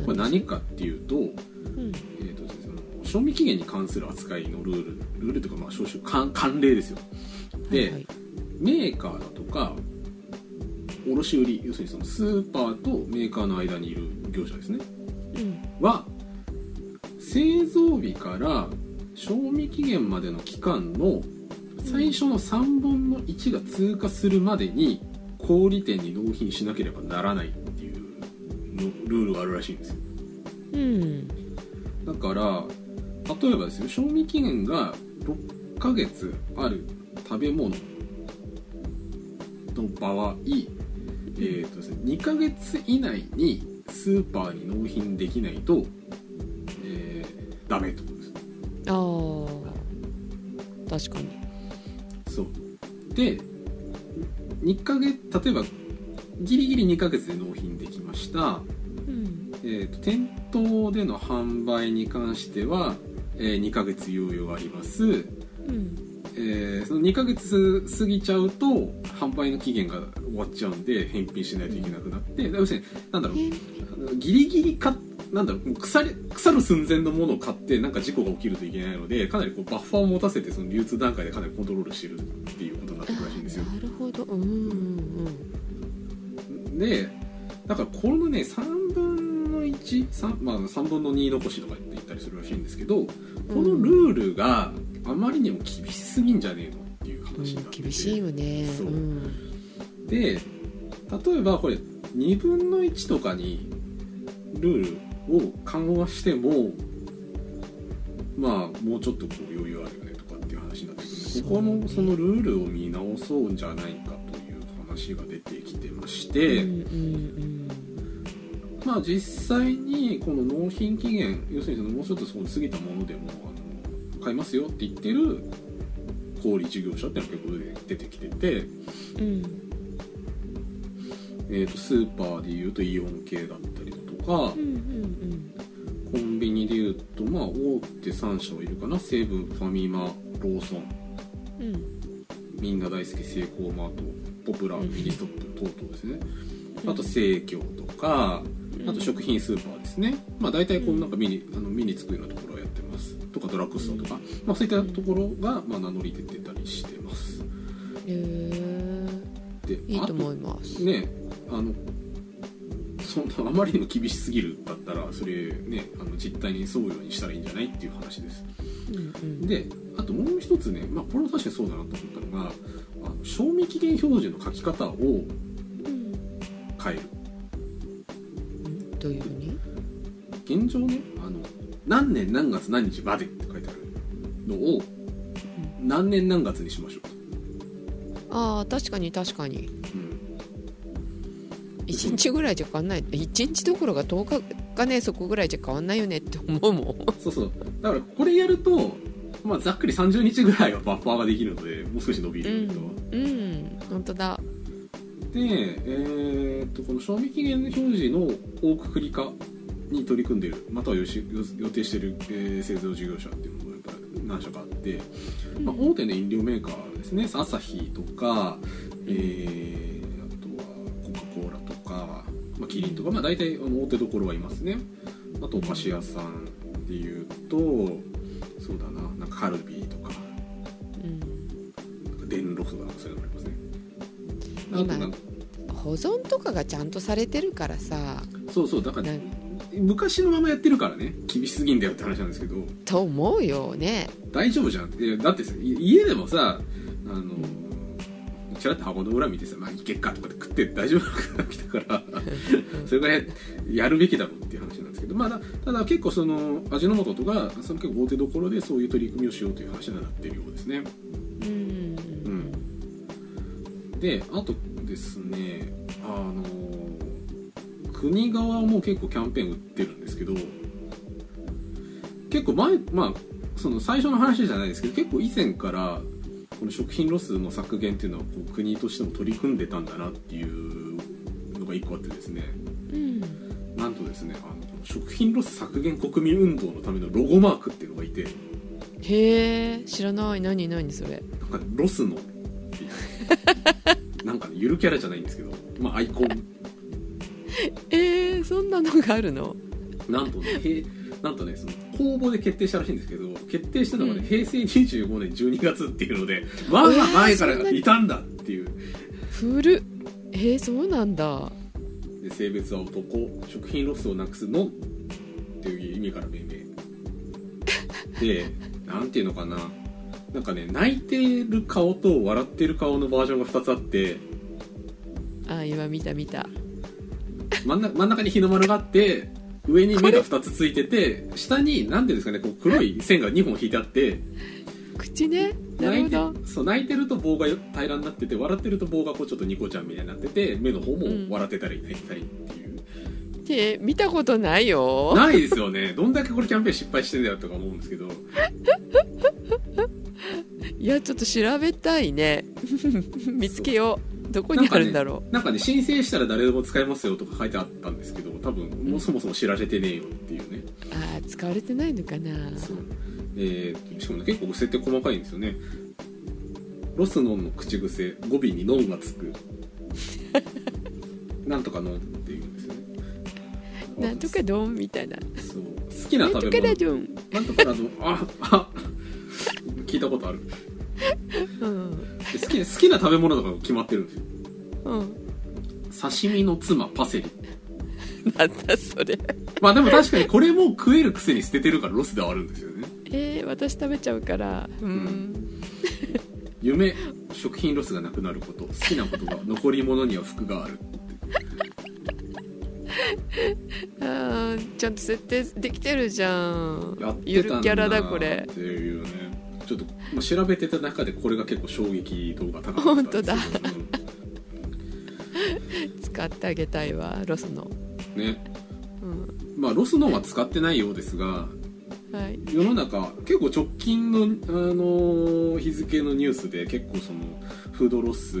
ん、これ何かっていうと、うん、賞味期限に関する扱いのルールというか、まあ、慣例ですよ。で、はいはい、メーカーだとか卸売、要するにそのスーパーとメーカーの間にいる業者ですね、うん、は製造日から賞味期限までの期間の最初の3分の1が通過するまでに小売店に納品しなければならないっていうルールがあるらしいんですよ、うん、だから例えばですよ、賞味期限が6ヶ月ある食べ物の場合、ですね、2ヶ月以内にスーパーに納品できないと、ダメってことです。ああ、確かに。そう。で、2ヶ月、例えばギリギリ2ヶ月で納品できました。うん、店頭での販売に関しては、2ヶ月猶予があります、うん、その2ヶ月過ぎちゃうと販売の期限が終わっちゃうんで返品しないといけなくなって、うん、要するに何だろう、ギリギリかなんだろう、腐る寸前のものを買ってなんか事故が起きるといけないので、かなりこうバッファーを持たせてその流通段階でかなりコントロールしてるっていうことになってくるらしいんですよ。なるほど、うんうんうん。でだからこれのね3分まあ、3分の2残しとか言ったりするらしいんですけど、このルールがあまりにも厳しすぎんじゃねえのっていう話になってて、うん、厳しいよね。そう、うん、で例えばこれ2分の1とかにルールを緩和しても、まあ、もうちょっとこう余裕あるよねとかっていう話になってくるので、ここもそのルールを見直そうじゃないかという話が出てきてまして、うんうんうん、まあ、実際にこの納品期限、要するにそのもうちょっとその過ぎたものでも買いますよって言ってる小売事業者っていうのが結構出てきてて、うん、スーパーでいうとイオン系だったりだとか、うんうんうん、コンビニでいうと、まあ、大手3社はいるかな、西武、ファミマ、ローソン、うん、みんな大好きセイコーマート、ポプラ、ミニストップ等々ですね、あと生協とか、あと食品スーパーですね、まあ、大体こうなんか目につくようなところをやってますとか、ドラッグストアとか、まあ、そういったところがまあ名乗り出てたりしてます。へでいいと思いますね。そんなあまりにも厳しすぎるだったらそれね、実態に沿うようにしたらいいんじゃないっていう話です、うんうん、であともう一つね、まあ、これは確かにそうだなと思ったのが、賞味期限表示の書き方を変える。どういうふうに？現状ね、何年何月何日までって書いてあるのを、うん、何年何月にしましょう。ああ、確かに確かに、うん、1日ぐらいじゃ変わんない。1日どころか10日がね、そこぐらいじゃ変わんないよねって思うもん。そうそう、だからこれやると、まあ、ざっくり30日ぐらいはバッファーができるので、もう少し伸びると、うん、うん、本当だ。で、この賞味期限表示の大くくり化に取り組んでいる、または予定している、製造事業者っていうのがやっぱり何社かあって、うん、まあ、大手の飲料メーカーですね、アサヒとか、あとはコカ・コーラとか、まあ、キリンとか、まあ、大体大手どころはいますね。あとお菓子屋さんでいうと、そうだな、なんかカルビーとか、うん、なんかデンロフとかそういうのもありますね。今保存とかがちゃんとされてるからさ。そうそう、だから昔のままやってるからね、厳しすぎんだよって話なんですけど。と思うよね。大丈夫じゃん。いやだって家でもさ、ちらっと箱の裏見てさ、まあいけっかとかで食って大丈夫なのかだからそれぐらいやるべきだろうっていう話なんですけど、まあ、ただ結構その味の素とかその結構大手どころでそういう取り組みをしようという話になってるようですね。で、あとですね、国側も結構キャンペーン売ってるんですけど、結構前、まあその最初の話じゃないですけど、結構以前からこの食品ロスの削減っていうのはこう国としても取り組んでたんだなっていうのが一個あってですね、うん、なんとですね、食品ロス削減国民運動のためのロゴマークっていうのがいて、へー、知らない、何何それ、なんか、ね、ロスのっていうなんか、ね、ゆるキャラじゃないんですけど、まあ、アイコンそんなのがあるの？なんとね、その公募で決定したらしいんですけど、決定したのがね、平成25年12月っていうので、まあ前からいたんだっていう。古っ。そうなんだ。で、性別は男、食品ロスをなくすのっていう意味から命名。で、なんていうのかな、なんかね、泣いてる顔と笑ってる顔のバージョンが2つあって。あ、今見た。真ん中に日の丸があって、上に目が2つついてて、下に何ていうんですかね、こう黒い線が2本引いてあって、口ね、なるほど。そう、泣いてると棒が平らになってて、笑ってると棒がこうちょっとニコちゃんみたいになってて、目の方も笑ってたり泣いてたりっていう。って見たことないよ。ないですよね。どんだけこれキャンペーン失敗してんだよとか思うんですけど。いや、ちょっと調べたいね。見つけよう。どこにあるんだろう。なんかね、申請したら誰でも使えますよとか書いてあったんですけど、多分もうそもそも知られてねえよっていうね。ああ、使われてないのかな。そう、しかも、ね、結構設定細かいんですよね。ロスノンの口癖、語尾にノンがつく。なんとかノンっていうんですよね。なんとかドンみたいな。そう、好きな食べ物。なんとかラドン。あ、聞いたことある。うん、好きな食べ物とか決まってるんですよ、うん、刺身の妻パセリ。なんだそれ。まあでも確かにこれも食えるくせに捨ててるからロスではあるんですよね。私食べちゃうから、うん、夢、食品ロスがなくなること、好きなことが残り物には福がある。あ、ちゃんと設定できてるじゃん。やってたんだ、ゆるキャラだこれっていうね。ちょっと調べてた中でこれが結構衝撃度が高かったんですけど、本当だ、うん、使ってあげたいわロスノね、うん、まあロスノは使ってないようですが、はい、世の中結構直近の、日付のニュースで結構そのフードロス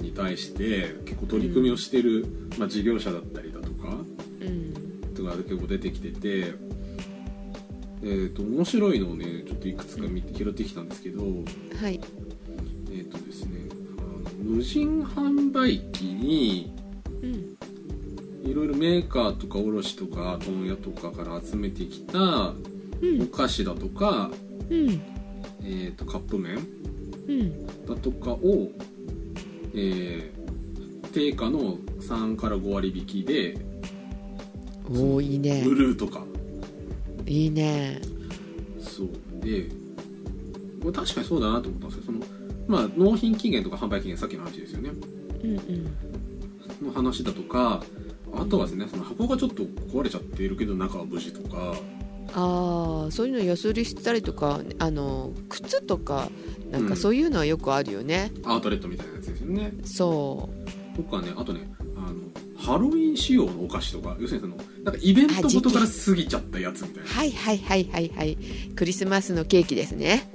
に対して結構取り組みをしてる、うん、まあ、事業者だったりだとか、うん、とか結構出てきてて、面白いのをね、ちょっといくつか拾ってきたんですけど、はい、ですね、無人販売機に、いろいろメーカーとか卸とか問屋とかから集めてきたお菓子だとか、うん、カップ麺、うん、だとかを、定価の3から5割引きで、おー、いいね。売るとか。いいね。そうで、確かにそうだなと思ったんですけど、その、まあ、納品期限とか販売期限、さっきの話ですよね、うんうん、の話だとか、あとはですね、その箱がちょっと壊れちゃっているけど中は無事とか、ああ、そういうの安売りしたりとか、靴とかなんかそういうのはよくあるよね、うん、アウトレットみたいなやつですよね。そうとかね、あとね、ハロウィン仕様のお菓子とか、要するにそのなんかイベントごとから過ぎちゃったやつみたいな。はいはいはいはいはい。クリスマスのケーキですね。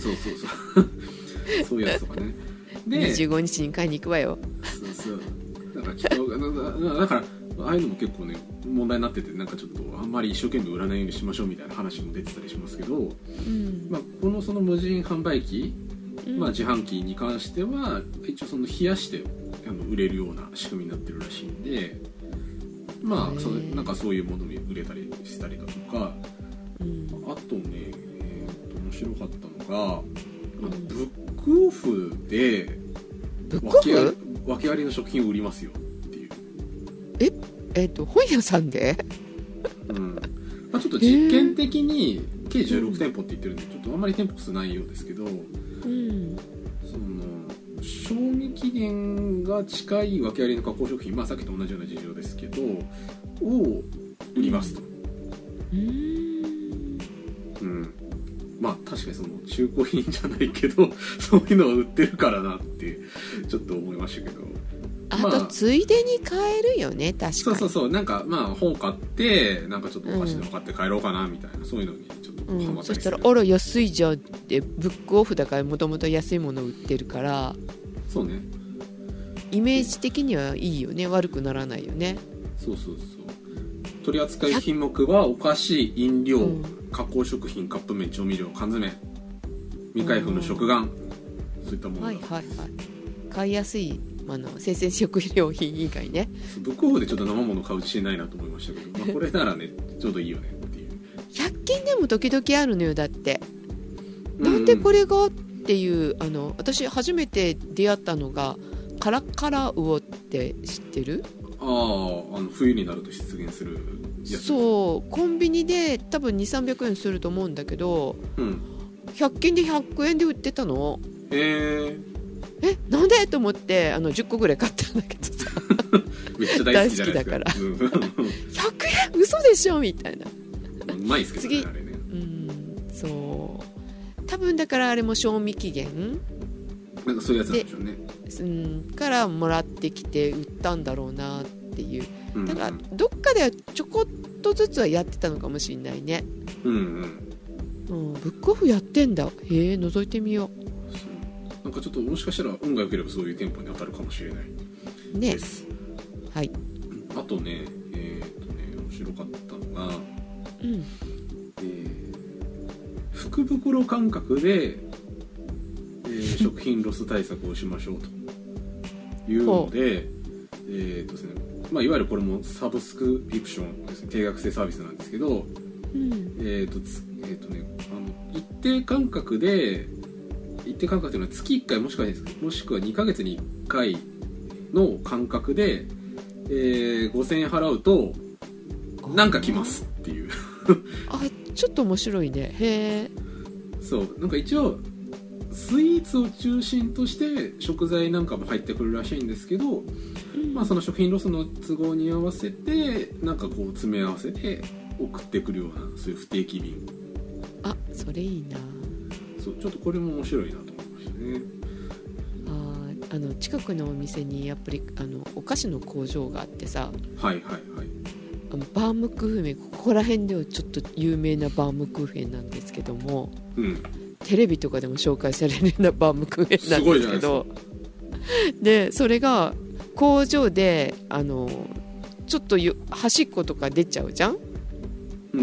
そうそういうやつとかね。で、25日に買いに行くわよ。そうなんかだからああいうのも結構ね問題になってて、なんかちょっとあんまり一生懸命売らないようにしましょうみたいな話も出てたりしますけど、うん、まあこのその無人販売機、まあ自販機に関しては一応その冷やして売れるような仕組みになってるらしいんで、まあ、なんかそういうものに売れたりしたりだとか、うん、あとね、面白かったのが、うん、ブックオフで訳ありの食品を売りますよっていう。本屋さんで、うん、まあ、ちょっと実験的に計16店舗って言ってるんで、ちょっとあんまり店舗数ないようですけど、うん、その賞味期限が近い訳ありの加工食品、まあ、さっきと同じような事情ですけどを売りますと、うん、うん、まあ確かにその中古品じゃないけどそういうのを売ってるからなってちょっと思いましたけど、あと、まあ、ついでに買えるよね。確かにそうそうそう、なんかまあ本買ってなんかちょっとお菓子でも買って帰ろうかなみたいな、そういうのにちょっとハマったりする、そしたらあら安いじゃんって、ブックオフだからもともと安いものを売ってるから、そうね、イメージ的にはいいよね、悪くならないよね。そうそうそう、取り扱い品目はお菓子、飲料、加工食品、カップ麺、調味料、缶詰、未開封の食玩、そういったものが、はいはいはい、買いやすい生鮮食料品以外ね。ブックオフでちょっと生物買う自信ないなと思いましたけど、まあ、これならねちょうどいいよねっていう。100均でも時々あるのよ。だってなんでこれがっていう、私初めて出会ったのがカラカラ魚って知ってる？ああ、冬になると出現するやつ。そう、コンビニで多分 2,300 円すると思うんだけど、うん、100均で100円で売ってたの。え、なんでと思って10個ぐらい買ったんだけどさめっちゃ大好きじゃないですか。大好きだから100円嘘でしょみたいな。うまいっすけどね、あれね。そう、多分だからあれも賞味期限なんかそういうやつなんでしょうね、からもらってきて売ったんだろうなっていう。だからどっかではちょこっとずつはやってたのかもしれないね。ブックオフやってんだ。へえ、覗いてみよう。なんかちょっともしかしたら運が良ければそういう店舗に当たるかもしれないです、ね。はい、あとね、面白かったのが、福袋感覚で、食品ロス対策をしましょうというので、ですね、まあ、いわゆるこれもサブスクリプションですね、定額制サービスなんですけど、一定間隔で、一定間隔というのは月1回もしくは2ヶ月に1回の間隔で、5000円払うとなんか来ますっていうあ、ちょっと面白いね。へー、そう、なんか一応スイーツを中心として食材なんかも入ってくるらしいんですけど、まあ、その食品ロスの都合に合わせてなんかこう詰め合わせて送ってくるような、そういう不定期便。あ、それいいな。そう、ちょっとこれも面白いなと思いましたね。近くのお店にやっぱりお菓子の工場があってさ、はいはいはい、バームクーヘン、ここら辺ではちょっと有名なバームクーヘンなんですけども、テレビとかでも紹介されるようなバームクーヘンなんですけど、でそれが工場でちょっと端っことか出ちゃうじゃん、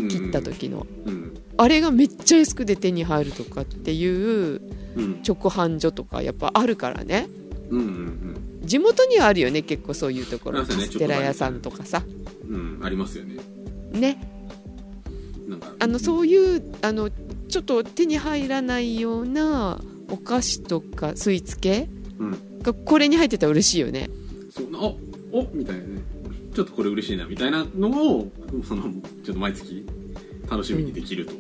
切った時の、あれがめっちゃ安くで手に入るとかっていう直販所とかやっぱあるからね、地元にはあるよね、結構そういうところ、カステラ屋さんとかさ、ありますよね。ね、なんかそういうちょっと手に入らないようなお菓子とかスイーツ系がこれに入ってたら嬉しいよね。そうな、おみたいなね、ちょっとこれ嬉しいなみたいなのをちょっと毎月楽しみにできると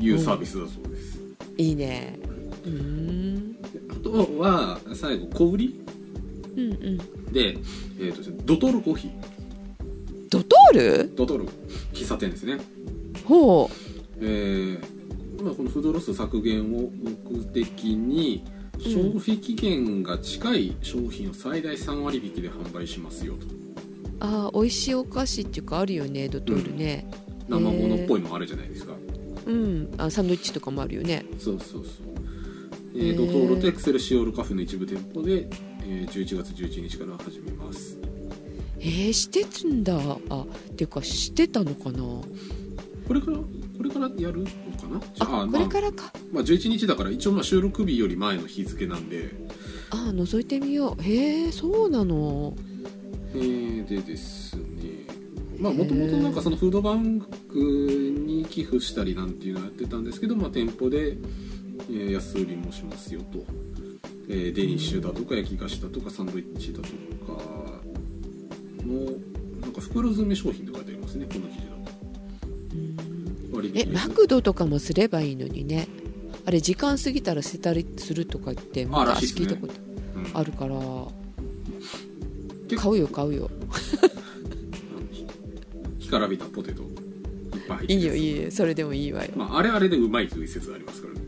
いうサービスだそうです、いいね。あとは最後、小売り、で、ドトールコーヒー。ドトール？ドトール喫茶店ですね。ほう。まあ、このフードロス削減を目的に消費期限が近い商品を最大3割引きで販売しますよと。ああ、美味しいお菓子っていうかあるよね、ドトールね。生ものっぽいのあるじゃないですか。あ、サンドイッチとかもあるよね。そうそうそう。ドトールとエクセルシオールカフェの一部店舗で、11月11日から始めます。してるんだ。あ、っていうかしてたのかな。これからやるのかな。あ、これからか。まあ11日だから一応まあ収録日より前の日付なんで。あ、覗いてみよう。そうなの。でですね。まあ、もともとなんかそのフードバンクに寄付したりなんていうのをやってたんですけど、まあ、店舗で安売りもしますよと、デニッシュだとか焼き菓子だとかサンドイッチだとかのなんか袋詰め商品とか書いてありますね、この記事だと。マクドとかもすればいいのにね。あれ時間過ぎたら捨てたりするとか言って昔聞いたことあるから、買うよ。干からびたポテト1ぱ入ってる。いいよいいよ、それでもいいわよ。まあ、あれあれでうまいという説ありますからね。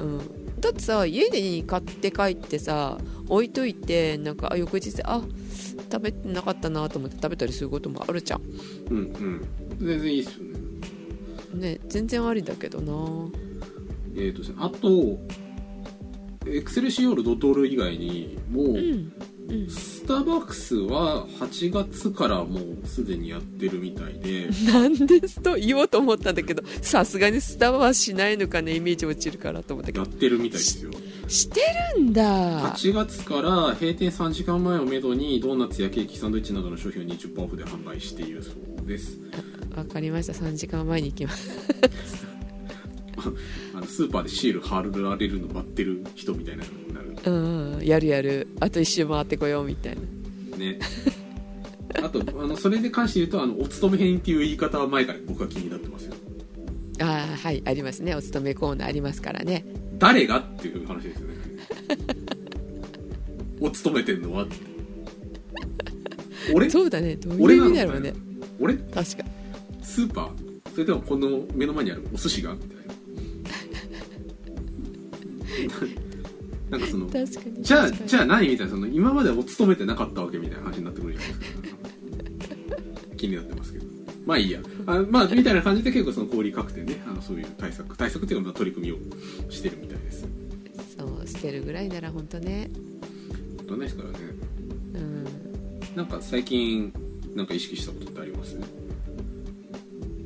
うん、だってさ、家で買って帰ってさ置いといて、なんか翌日あ食べてなかったなと思って食べたりすることもあるじゃん。うんうん、全然いいっすよね。ね、全然ありだけどな。あとエクセルシオールドトール以外にもう、うんうん、スターバックスは8月からもうすでにやってるみたいで。なんですと言おうと思ったんだけど、さすがにスタバはしないのかね、イメージ落ちるからと思ったけど、やってるみたいですよ。 してるんだ。8月から閉店3時間前をめどにドーナツやケーキ、サンドイッチなどの商品を 20% オフで販売しているそうです。わかりました、3時間前に行きます。スーパーでシール貼られるの待ってる人みたいなのになる。うん、やるやる、あと一周回ってこようみたいなね。あとそれに関して言うとお勤め編っていう言い方は前から僕は気になってますよ。ああ、はい、ありますね、お勤めコーナーありますからね。誰がっていう話ですよね。お勤めてんのはって。俺そうだね、どういう意味だろうね。俺確かスーパー、それでもこの目の前にあるお寿司がみたいな。なんかその確かにじゃあ何みたいな、その今までお勤めてなかったわけみたいな話になってくるじゃないですか。気になってますけど、まあいいや、まあみたいな感じで結構その小売各店ね、そういう対策っていうか取り組みをしてるみたいです。そうしてるぐらいなら本当ね、本当ですからね。うん、なんか最近なんか意識したことってあります？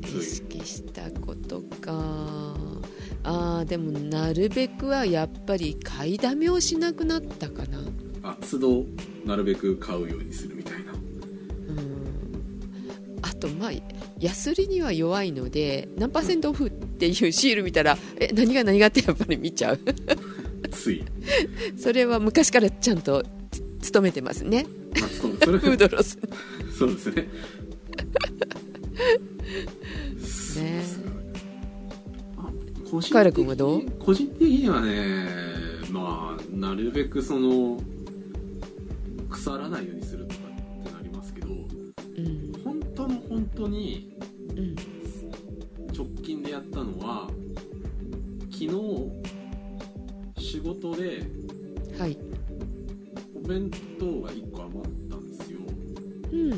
意識したことか。あ、でもなるべくはやっぱり買いだめをしなくなったかな。あ、都度なるべく買うようにするみたいな。うん、あとまあヤスリには弱いので、何パーセントオフっていうシール見たら、え、何がってやっぱり見ちゃう。ついそれは昔からちゃんと勤めてますね。まあ、それフードロス。そうですね。ねえ、カイラ君はどう？個人的にはね、まあなるべくその腐らないようにするとかってなりますけど、うん、本当に、うん、直近でやったのは昨日仕事で、はい、お弁当が1個余ったんですよ。うん、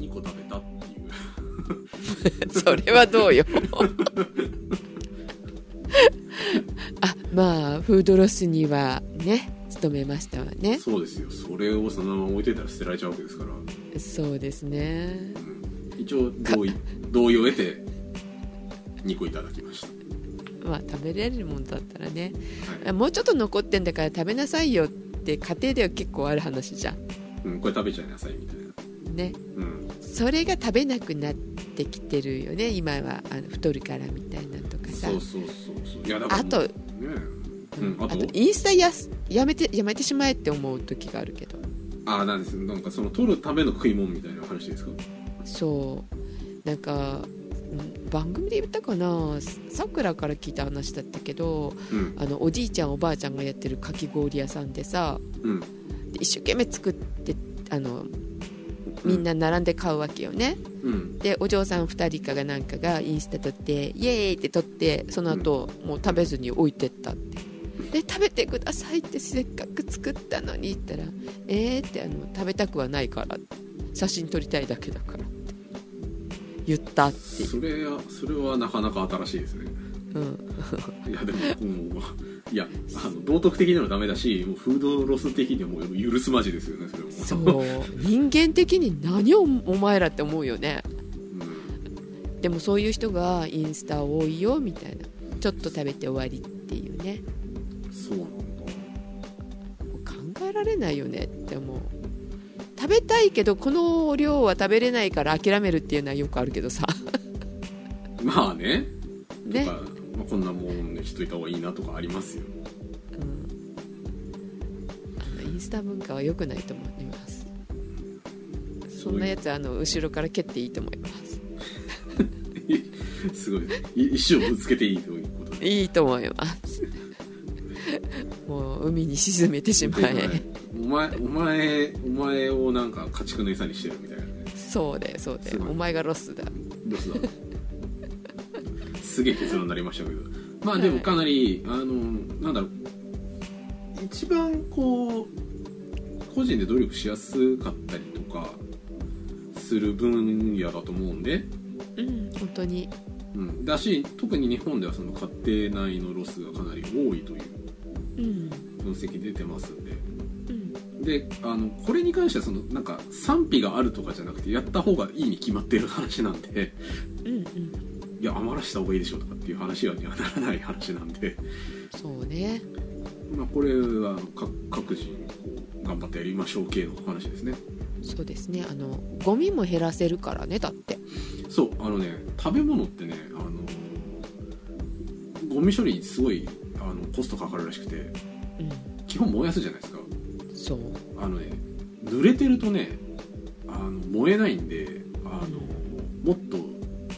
2個食べたっていう。それはどうよ。まあフードロスにはね勤めましたわね。そうですよ、それをそのまま置いてたら捨てられちゃうわけですから。そうですね、うん、一応同意を得て2個いただきました。まあ食べれるもんだったらね、はい、もうちょっと残ってんだから食べなさいよって家庭では結構ある話じゃん。うん、これ食べちゃいなさいみたいなね、うん、それが食べなくなってきてるよね今は。太るからみたいなとかさ。そういやだからあとね、うん、あとインスタ やめてしまえって思う時があるけど。ああ、なんです、なんかその取るための食い物みたいな話ですか。そう、なんか番組で言ったかな、さくらから聞いた話だったけど、うん、おじいちゃんおばあちゃんがやってるかき氷屋さんでさ、うん、で一生懸命作ってみんな並んで買うわけよね、うん、でお嬢さん2人かがなんかがインスタ撮ってイエーイって撮って、その後、うん、もう食べずに置いてったってで、食べてくださいってせっかく作ったのに言ったら、って食べたくはないからって写真撮りたいだけだからって言ったって。それはなかなか新しいですね。うん、いやでもいや道徳的にはダメだし、もうフードロス的にはもう許すまじですよね、それも。そう人間的に何をお前らって思うよね、うん、でもそういう人がインスタ多いよみたいな、ちょっと食べて終わりっていうね。そうなんだ、考えられないよねって思う。食べたいけどこの量は食べれないから諦めるっていうのはよくあるけどさ。まあねね、まあ、こんなもんしといた方がいいなとかありますよ、うん、インスタ文化は良くないと思います。そんなやつ後ろから蹴っていいと思います。すごい、石をぶつけていいということでいいと思います。もう海に沈めてしまえ。お前をなんか家畜の餌にしてるみたいなね。そうだよそうだよ、お前がロスだ。すげえ結論になりましたけど、まあでもかなり、はい、なんだろう、一番こう個人で努力しやすかったりとかする分野だと思うんで、うん、本当に、うん、だし特に日本ではその家庭内のロスがかなり多いという分析出てますんで、うん、でこれに関してはそのなんか賛否があるとかじゃなくてやった方がいいに決まっている話なんで、うんうん、いや余らした方がいいでしょとかっていう話にはならない話なんで、そうね、まあ、これは各自頑張ってやりましょう系の話ですね。そうですね、ゴミも減らせるからね。だってそうね、食べ物ってねゴミ処理にすごいコストかかるらしくて、うん、基本燃やすじゃないですか。そうね、濡れてるとね燃えないんでもっと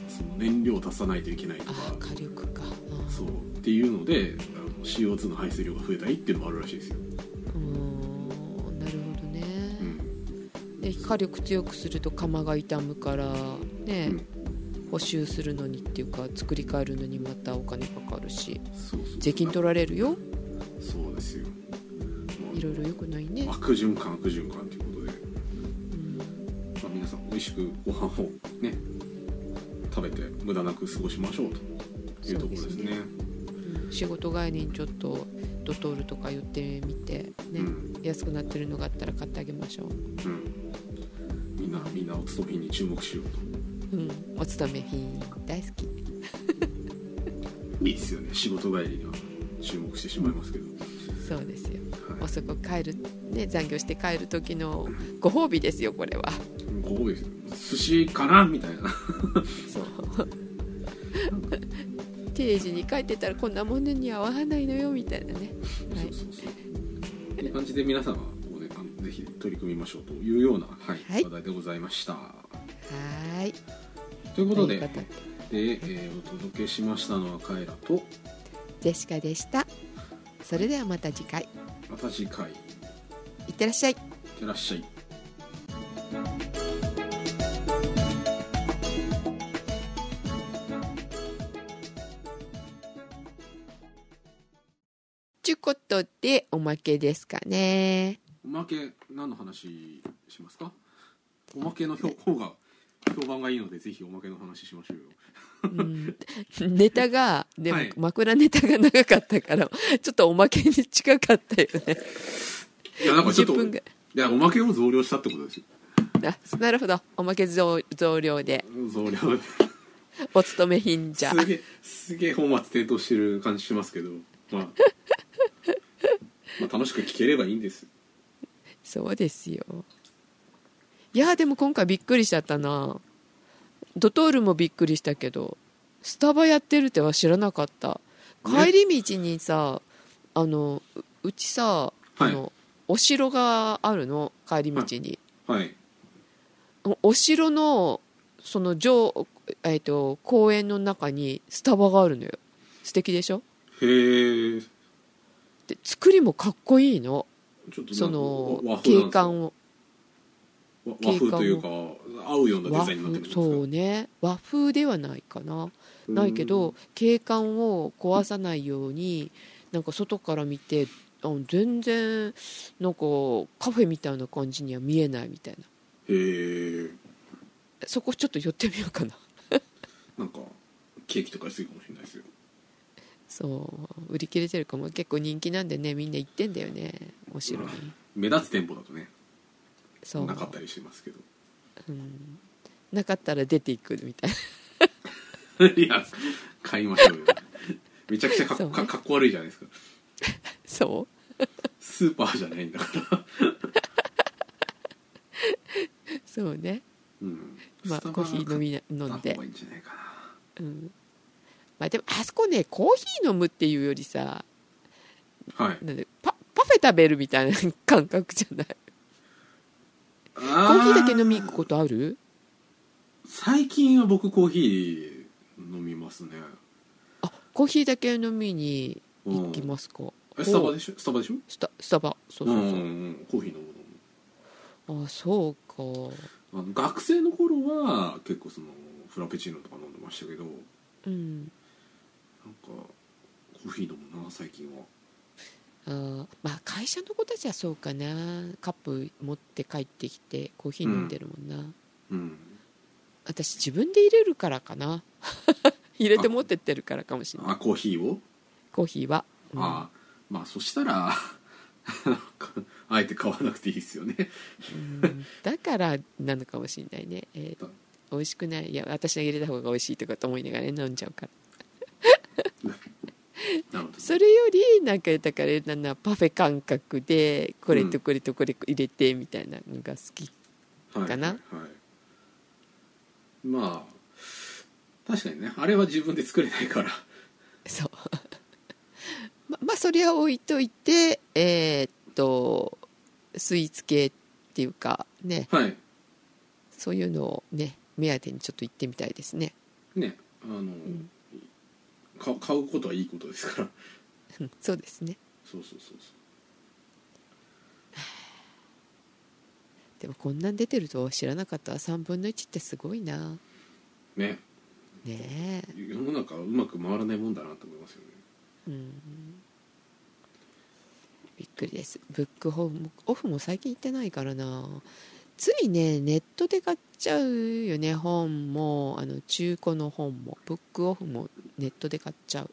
その燃料を足さないといけないとか、あ火力か、そうっていうのでCO2 の排出量が増えたりっていうのもあるらしいですよ。なるほどね、うん、で火力強くすると釜が傷むからね、うん、補修するのにっていうか作り変えるのにまたお金かかるし、そうそうそう、税金取られるよ。そうですよ、いろいろ良くないね。悪循環ということで、うんまあ、皆さん美味しくご飯をね食べて無駄なく過ごしましょうというところですね。仕事帰りにちょっとドトールとか寄ってみて、ねうん、安くなってるのがあったら買ってあげましょう、うん、みんなおつとめ品に注目しようと、うん、おつとめ品大好きいいですよね、仕事帰りには注目してしまいますけど、そうですよ、はい、遅く帰る、ね、残業して帰る時のご褒美ですよ、これはご褒美ですよ、寿司かなみたいなそう定時に帰ってたらこんなものには合わないのよみたいなね、はい、そうそうそういう感じで皆様を、ね、ぜひ取り組みましょうというような、はいはい、話題でございました。はいということで、お届けしましたのはカエラとジェシカでした。それではまた次回いってらっしゃい。いってらっしゃい。ことでおまけですかね。おまけ何の話しますか。おまけの方が評判がいいのでぜひおまけの話しましょうようんネタがでも、はい、枕ネタが長かったからちょっとおまけに近かったよね。いやなんかちょっといやおまけを増量したってことですよ。なるほど、おまけ増量でお勤め品じゃすげえ本末転倒してる感じしますけど、まあまあ、楽しく聞ければいいんです。そうですよ。いやでも今回びっくりしちゃったな。ドトールもびっくりしたけどスタバやってるっては知らなかった、ね、帰り道にさうちさ、はい、お城があるの帰り道に、はいはい、お城のその公園の中にスタバがあるのよ。素敵でしょ。へー、で作りもかっこいいの。ちょっとその景観を和風というか合うようなデザインになってるんですか。そうね、和風ではないかな、ないけど景観を壊さないようになんか外から見て全然なんかカフェみたいな感じには見えないみたいな。へえ、そこちょっと寄ってみようかななんかケーキとか安いかもしれないですよ。そう売り切れてるかも。結構人気なんでね、みんな行ってんだよねお城に、うん、目立つ店舗だとねそうなかったりしますけど、うん、なかったら出ていくみたいないや買いましょうよめちゃくちゃかっこ悪いじゃないですかそうスーパーじゃないんだからそうね、うん、まあコーヒー飲んでいいんじゃないかな、うんまあ、でもあそこねコーヒー飲むっていうよりさ、はい、なんでパフェ食べるみたいな感覚じゃない。コーヒーだけ飲み行くことある？最近は僕コーヒー飲みますね。あ、コーヒーだけ飲みに行きますか。スタバでしょ？スタバそう、うん、コーヒー飲むの。あ、そうか。学生の頃は結構そのフラペチーノとか飲んでましたけど、うんなんかコーヒー飲むな最近は。あ、まあ、会社の子たちはそうかな、カップ持って帰ってきてコーヒー飲んでるもんな、うんうん、私自分で入れるからかな入れて持ってってるからかもしれない。あ、コーヒーを、コーヒーは、うん、あ、まあそしたらあえて買わなくていいですよねうん、だからなのかもしれないね、美味しくない、いや私が入れた方が美味しいとかと思いながら、ね、飲んじゃうからなるほど。それよりなんかだからなんかパフェ感覚でこれとこれとこれ入れてみたいなのが好きかな、うん、はいはい、まあ確かにね、あれは自分で作れないからそうまあそれは置いといて、スイーツ系っていうかね、はい、そういうのをね目当てにちょっと行ってみたいですね。ね、うん、買うことはいいことですからそうですね、そうそうそうそうでもこんなん出てると知らなかった。3分の1ってすごいな。ねねえ、世の中うまく回らないもんだなと思いますよね。うん、びっくりです。ブックオフも最近行ってないからな。ついねネットで買っちゃうよね、本も中古の本も。ブックオフもネットで買っちゃう。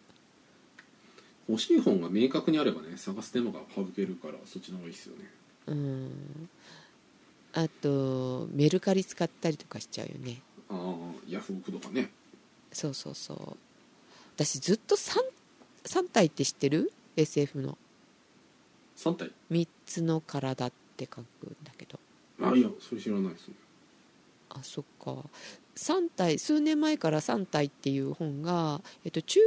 欲しい本が明確にあればね探す手間が省けるから、そっちの方がいいですよね。うん。あとメルカリ使ったりとかしちゃうよね。ああ、ヤフオクとかね。そうそうそう。私ずっと3体って知ってる？ SF の3体3つの体って書くんだけど。あ、いやそれ知らないですね。あ、そっか。3体、数年前から3体っていう本が、中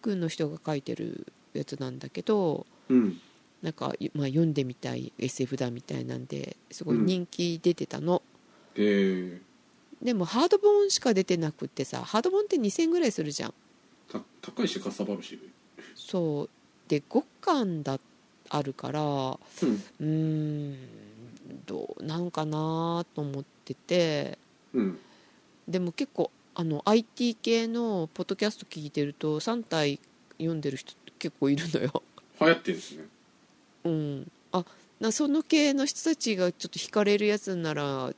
国の人が書いてるやつなんだけど、うん、なんか、まあ、読んでみたい SF だみたいなんですごい人気出てたの、うん、でもハード本しか出てなくってさ、ハード本って2000ぐらいするじゃん。高いしかさばるし。そうで5巻だあるから、うん、どうなんかなと思ってて、うん、でも結構IT 系のポッドキャスト聞いてると3体読んでる人結構いるのよ。流行ってるんですね。うん、あ、その系の人たちがちょっと惹かれるやつなら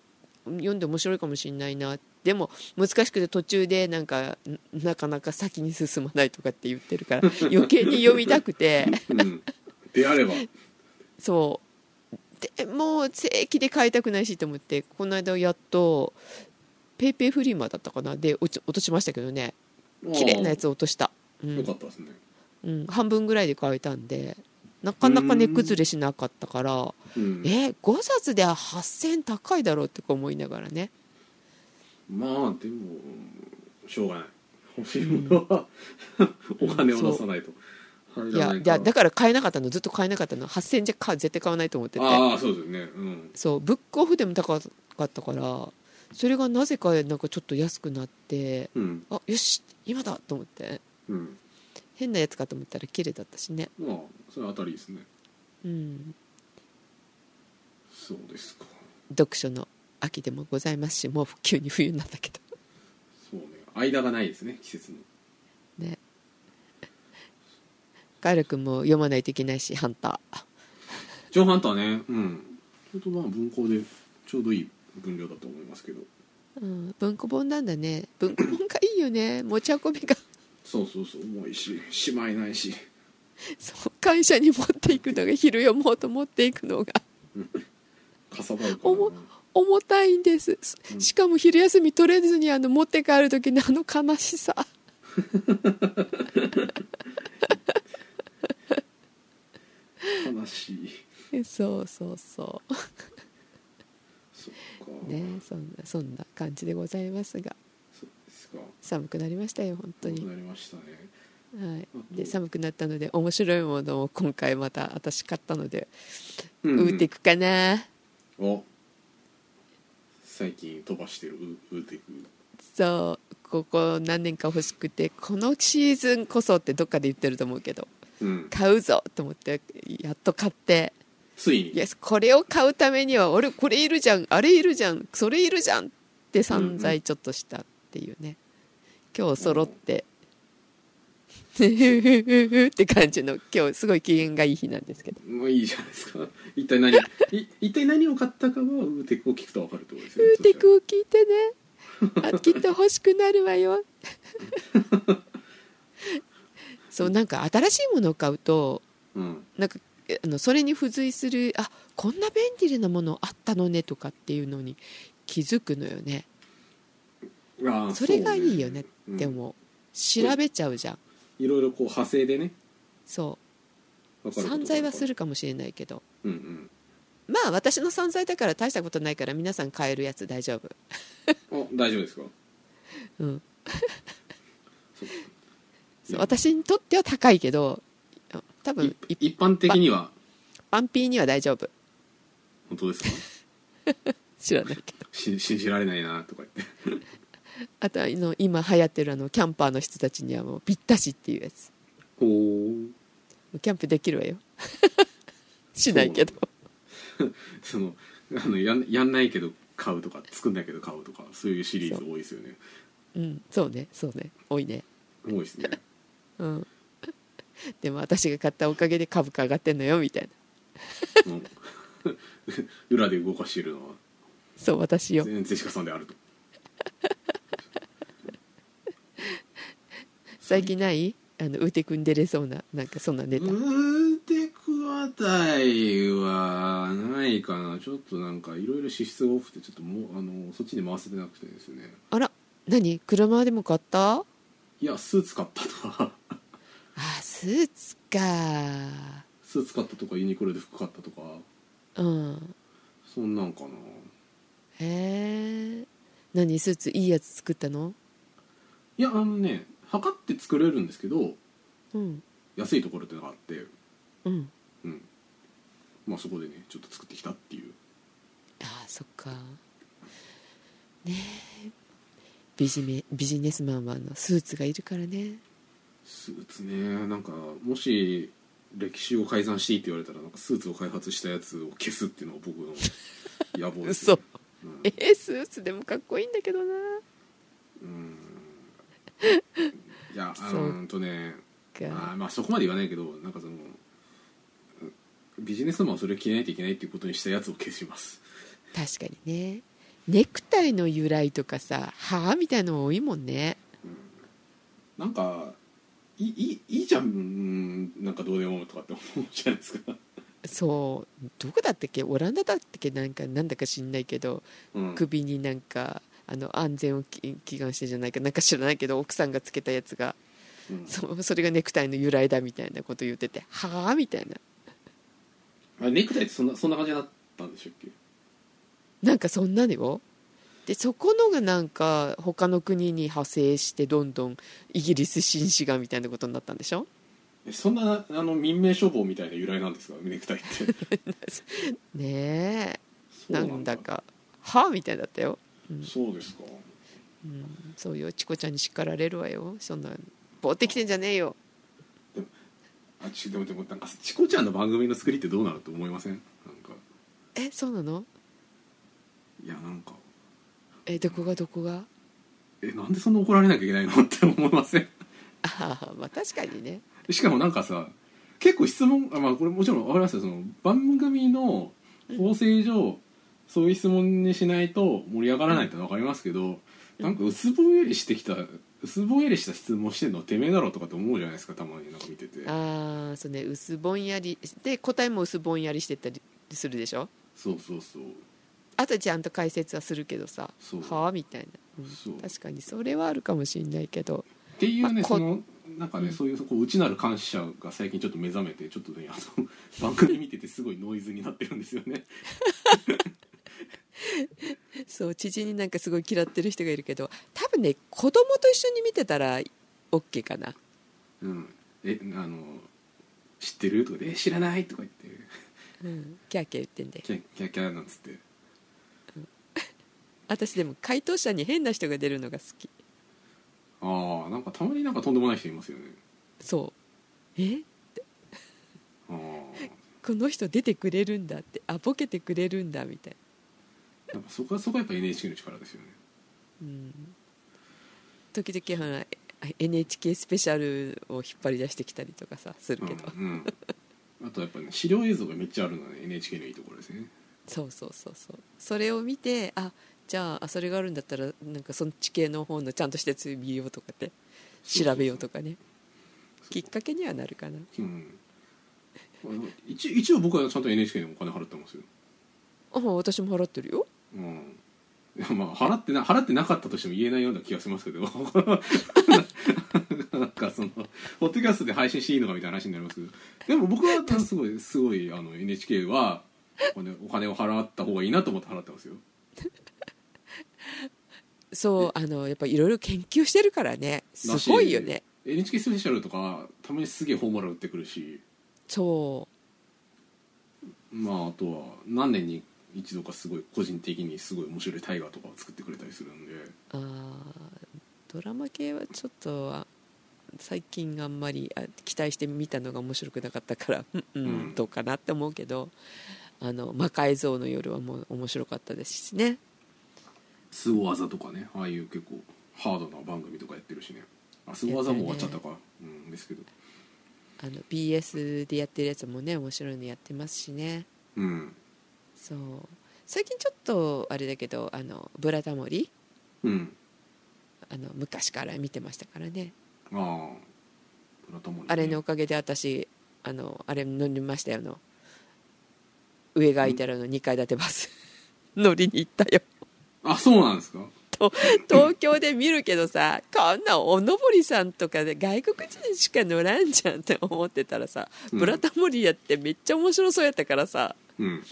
読んで面白いかもしれないなって。でも難しくて途中でなんかなかなか先に進まないとかって言ってるから余計に読みたくて、うん、であればそうでもう正規で買いたくないしと思って、この間やっとペイペイフリーマーだったかなで落としましたけどね。綺麗なやつ落とした、うん、よかったですね、うん、半分ぐらいで買えたんでなかなか値崩れしなかったから、うん、5冊で8000円高いだろうって思いながらね。まあでもしょうがない、欲しいものは、うん、お金を出さないと、うん、いやだから買えなかったの、ずっと買えなかったの。8000円じゃ絶対買わないと思ってて。ああそうですね、うん、そうブックオフでも高かったから、それがなぜかなんかちょっと安くなって、うん、あよし今だと思って、うん、変なやつかと思ったら綺麗だったしね。まあそれは当たりですね。うんそうですか。読書の秋でもございますし、もう急に冬になったけどそうね、間がないですね季節のね。カエル君も読まないといけないし、ハンタージョン・ハンターね、うん、ちょっとまあ文庫でちょうどいい分量だと思いますけど、うん、文庫本なんだね。文庫本がいいよね持ち運びがそうそうそう、重いししまいないし、そう会社に持っていくのが昼読もうと持っていくのがかさばるからな。重たいんです。しかも昼休み取れずに持って帰る時の悲しさ悲しい。そうそうそう。そっか。ね、そんな感じでございますが。そうですか。寒くなりましたよ本当に。寒くなりましたね。はい。で寒くなったので面白いものを今回また私買ったので、うんうん、打っていくかな。お。最近飛ばしてるウーテク。そうここ何年か欲しくて、このシーズンこそってどっかで言ってると思うけど、うん、買うぞと思ってやっと買って、ついにいやこれを買うためには俺これいるじゃんあれいるじゃんそれいるじゃんって散財ちょっとしたっていうね、うんうん、今日揃ってって感じの、今日すごい機嫌がいい日なんですけど。もういいじゃないですか。一体何を買ったかはウーテクを聞くと分かるところですよね。ウーテクを聞いてね。あ、きっと欲しくなるわよ。そう、なんか新しいものを買うと、うん、なんかそれに付随する、あ、こんな便利なものあったのねとかっていうのに気づくのよね。あ、それがいいよねって思う、うん、調べちゃうじゃん、いろいろこう派生でね。そう、散財はするかもしれないけど、うんうん、まあ私の散財だから大したことないから、皆さん買えるやつ大丈夫。あ、大丈夫ですか。うん。そう、私にとっては高いけど、多分一般的にはパンピーには大丈夫。本当ですか。知らないけど。信じられないなとか言って。あと今流行ってるキャンパーの人たちにはもうぴったしっていうやつ。おー、キャンプできるわよ。しないけど。やんないけど買うとか、作んないけど買うとか、そういうシリーズ多いですよね。うん、そうね多いね。多いですね。うん。でも私が買ったおかげで株価上がってんのよみたいな。裏で動かしてるのは。そう、私よ。全然シカさんであると。最近ないウーテクに出れそうな、なんかそんなネタ。ウーテクあたりはないかな。ちょっとなんかいろいろ支出が多くて、ちょっともうそっちに回せてなくてですね。あら、何、車でも買った？いや、スーツ買ったとか。あ、スーツか。スーツ買ったとか、ユニクロで服買ったとか。うん。そんなんかな。へえ。何、スーツいいやつ作ったの？いや、測って作れるんですけど、うん、安いところってのがあって、うんうん、まあそこでねちょっと作ってきたっていう。あ、そっか。ねえ、ビジネスマンはスーツがいるからね。スーツね、なんかもし歴史を改ざんしていいって言われたら、なんかスーツを開発したやつを消すっていうのが僕の野望です、ね。嘘、うん。スーツでもかっこいいんだけどな。うん。いや、まあそこまで言わないけど、なんかビジネスマンはそれを着ないといけないっていうことにしたやつを消します。確かにね。ネクタイの由来とかさ、歯みたいなの多いもんね、うん、なんかいいじゃん、なんかどうでもとかって思うじゃないですか。そう、どこだったっけ、オランダだったっけ、なんだか知んないけど、うん、首になんか安全を祈願してじゃないかなんか知らないけど、奥さんがつけたやつが、うん、それがネクタイの由来だみたいなこと言ってて、はあみたいな。あ、ネクタイってそんな感じだったんでしょっけ。なんかそんなのよ。でそこのがなんか他の国に派生して、どんどんイギリス紳士がみたいなことになったんでしょ。そんな民命処方みたいな由来なんですか、ネクタイって。ねえ、なんだかはあみたいだったよ。うん、そうですか、うん、そうよ。チコちゃんに叱られるわよ、そんなボーってきてんじゃねえよ。でもなんかチコちゃんの番組の作りってどうなると思いません？なんかそうなの？いや、なんかどこがなんでそんな怒られなきゃいけないのって思いません？あ、まあ確かにね。しかもなんかさ、結構質問、まあこれもちろん分かりますよ、その番組の構成上、うん、そういう質問にしないと盛り上がらないって分かりますけど、なんか薄ぼんやりした質問してんのてめえだろとかって思うじゃないですか、たまになんか見てて。ああ、そうね、薄ぼんやりで答えも薄ぼんやりしてたりするでしょ。そうそうそう。あとちゃんと解説はするけどさ、はあみたいな、うん、そう。確かにそれはあるかもしれないけど。っていうね、まあ、なんかね、そういう内なる感謝が最近ちょっと目覚めて、ちょっとね番組見ててすごいノイズになってるんですよね。そう、知人になんかすごい嫌ってる人がいるけど、多分ね子供と一緒に見てたら OK かな、うん、知ってるとかで知らないとか言って、うん、キャーキャー言ってんで、キャーキャーなんつって、うん、私でも回答者に変な人が出るのが好き。ああ、なんかたまになんかとんでもない人いますよね。そう、ってあこの人出てくれるんだって、あ、ボケてくれるんだみたいな。そこはやっぱ NHK の力ですよね、うん、時々 NHK スペシャルを引っ張り出してきたりとかさするけど、うんうん、あとやっぱり、ね、資料映像がめっちゃあるのね NHK のいいところですね。そうそうそうそう、それを見てあじゃあそれがあるんだったらなんかその地形の方のちゃんとしたやつ見ようとかって調べようとかね、そうそうそう、きっかけにはなるかな、うん、一応僕はちゃんと NHK でもお金払ってますよ。あ、私も払ってるよ、うんまあ、払ってなかったとしても言えないような気がしますけどなんかそのポッドキャストで配信していいのかみたいな話になりますけど、でも僕はすごいあの NHK はお金を払った方がいいなと思って払ってますよそう、あのやっぱりいろいろ研究してるからね、すごいよね。 NHK スペシャルとかたまにすげえホームラン打ってくるし、そうまああとは何年に一度かすごい個人的にすごい面白い大河とかを作ってくれたりするんで、あドラマ系はちょっと最近あんまり期待して見たのが面白くなかったからうんどうかなって思うけど、あの魔改造の夜はもう面白かったですしね、スゴ技とかね、ああいう結構ハードな番組とかやってるしね。あスゴ技も終わっちゃったか、ね、うんですけど、あの BS でやってるやつもね面白いのやってますしね、うんそう最近ちょっとあれだけどあのブラタモリ、うん、あの昔から見てましたからね。ああブラタモリ、ね、あれのおかげで私あのあれ乗りましたよの上が空いてあるの2階建てバス乗りに行ったよ。あそうなんですかと東京で見るけどさこんなおのぼりさんとかで外国人しか乗らんじゃんって思ってたらさ、ブラタモリやってめっちゃ面白そうやったからさ、うん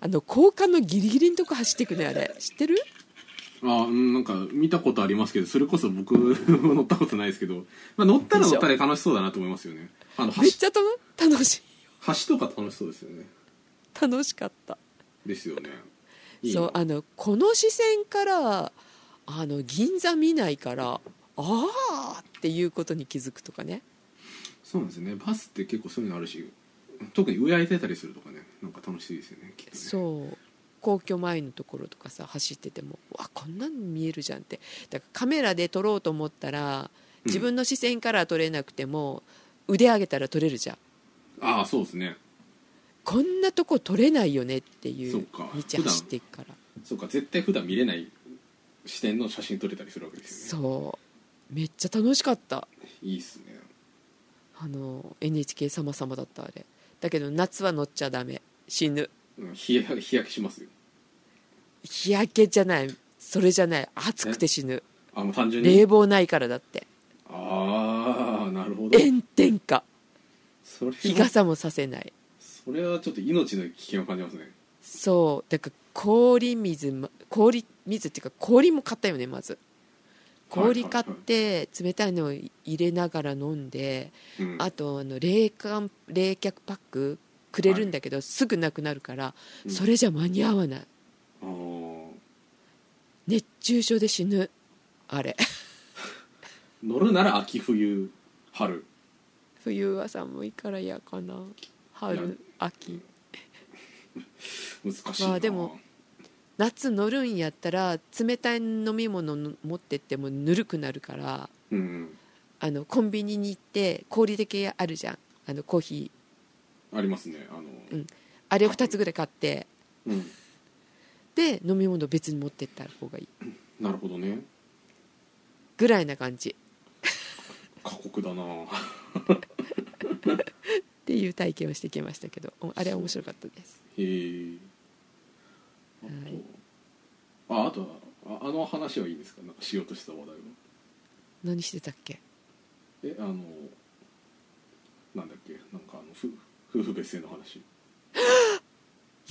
あの高架のギリギリのとこ走ってくねあれ知ってる？あなんか見たことありますけどそれこそ僕乗ったことないですけど、まあ、乗ったら乗ったら楽しそうだなと思いますよね。あのめっちゃ楽しいよ。橋とか楽しそうですよね。楽しかったですよね。いいそうあのこの視線からあの銀座見ないからあーっていうことに気づくとかね。そうなんですね、バスって結構そういうのあるし特に上空いてたりするとかねなんか楽しいですよ ね、 きっとね。そう皇居前のところとかさ走っててもわこんなの見えるじゃんって、だからカメラで撮ろうと思ったら自分の視線から撮れなくても、うん、腕上げたら撮れるじゃん。ああそうですね、こんなとこ撮れないよねっていう道走っていくから。そうか絶対普段見れない視点の写真撮れたりするわけですよね。そうめっちゃ楽しかった。いいっすね。あの NHK 様々だったあれだけど夏は乗っちゃダメ死ぬ、うん、日焼けしますよ。日焼けじゃないそれじゃない、暑くて死ぬ。あもう単純に冷房ないからだって。ああなるほど、炎天下それ日傘もさせない。それはちょっと命の危険を感じますね。そうだから氷水っていうか氷も買ったよね。まず氷買って冷たいのを入れながら飲んで、はいはいはい、あとあの冷却パックくれるんだけど、はい、すぐなくなるから、うん、それじゃ間に合わない。あ熱中症で死ぬあれ乗るなら秋冬春。冬は寒いから嫌かな。春秋難しいな、まあ、でも夏乗るんやったら冷たい飲み物持ってってもぬるくなるから、うん、あのコンビニに行って氷だけあるじゃん、あのコーヒーありますね、うん、あれを2つぐらい買って、うん、で飲み物別に持ってった方がいい。なるほどねぐらいな感じ過酷だなっていう体験をしてきましたけど、あれは面白かったです。へーはい、あとあの話はいいですか。なんかしようとした話題は何してたっけ。あのなんだっけ、なんかあの夫婦別姓の話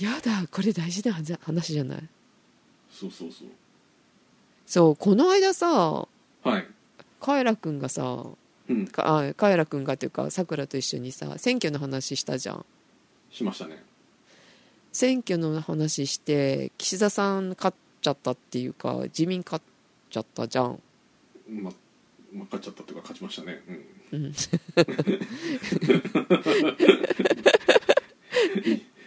やだこれ大事な話じゃない。そうそうそうそうこの間さ、はい、カエラくんがさ、うん、カエラくんがというかさくらと一緒にさ選挙の話したじゃん。しましたね。選挙の話して岸田さん勝っちゃったっていうか自民勝っちゃったじゃん。勝っちゃったというか勝ちましたね、うんうん、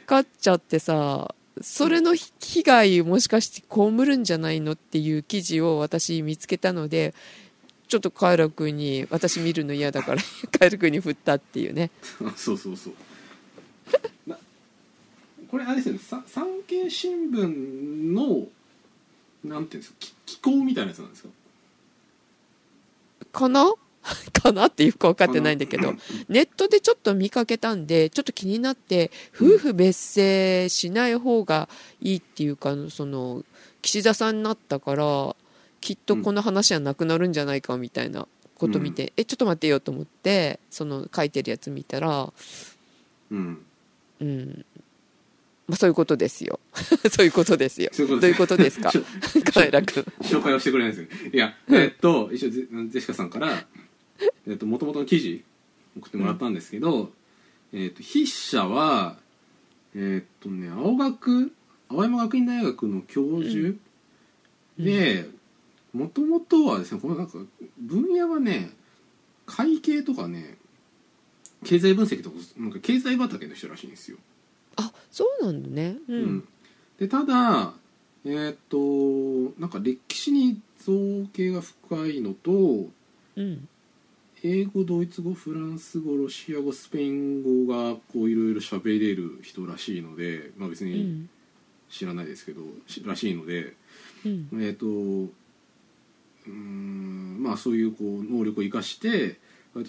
勝っちゃってさそれの被害もしかして被るんじゃないのっていう記事を私見つけたのでちょっとカエラ君に私見るの嫌だからカエラ君に振ったっていうねそうそうそうこれあれですよね、産経新聞のなんていうんですか、寄稿みたいなやつなんですかかなかなっていうか分かってないんだけどネットでちょっと見かけたんでちょっと気になって夫婦別姓しない方がいいっていうか、うん、その岸田さんになったからきっとこの話はなくなるんじゃないかみたいなこと見て、うん、ちょっと待ってよと思ってその書いてるやつ見たらうん、うんまあ、そういうことですよそういうことですよどういうことですかカエラ君紹介をしてくれないですよいや一応ジェシカさんから元々の記事送ってもらったんですけど、うん筆者は青山学院大学の教授、うん、で元々はですねこれなんか分野はね会計とかね経済分析とかなんか経済畑の人らしいんですよ。あ、そうなんだね。うん。うん、でただなんか歴史に造詣が深いのと、うん、英語ドイツ語フランス語ロシア語スペイン語がこういろいろ喋れる人らしいので、まあ別に知らないですけど、うん、らしいので、うん、まあそういうこう能力を生かして、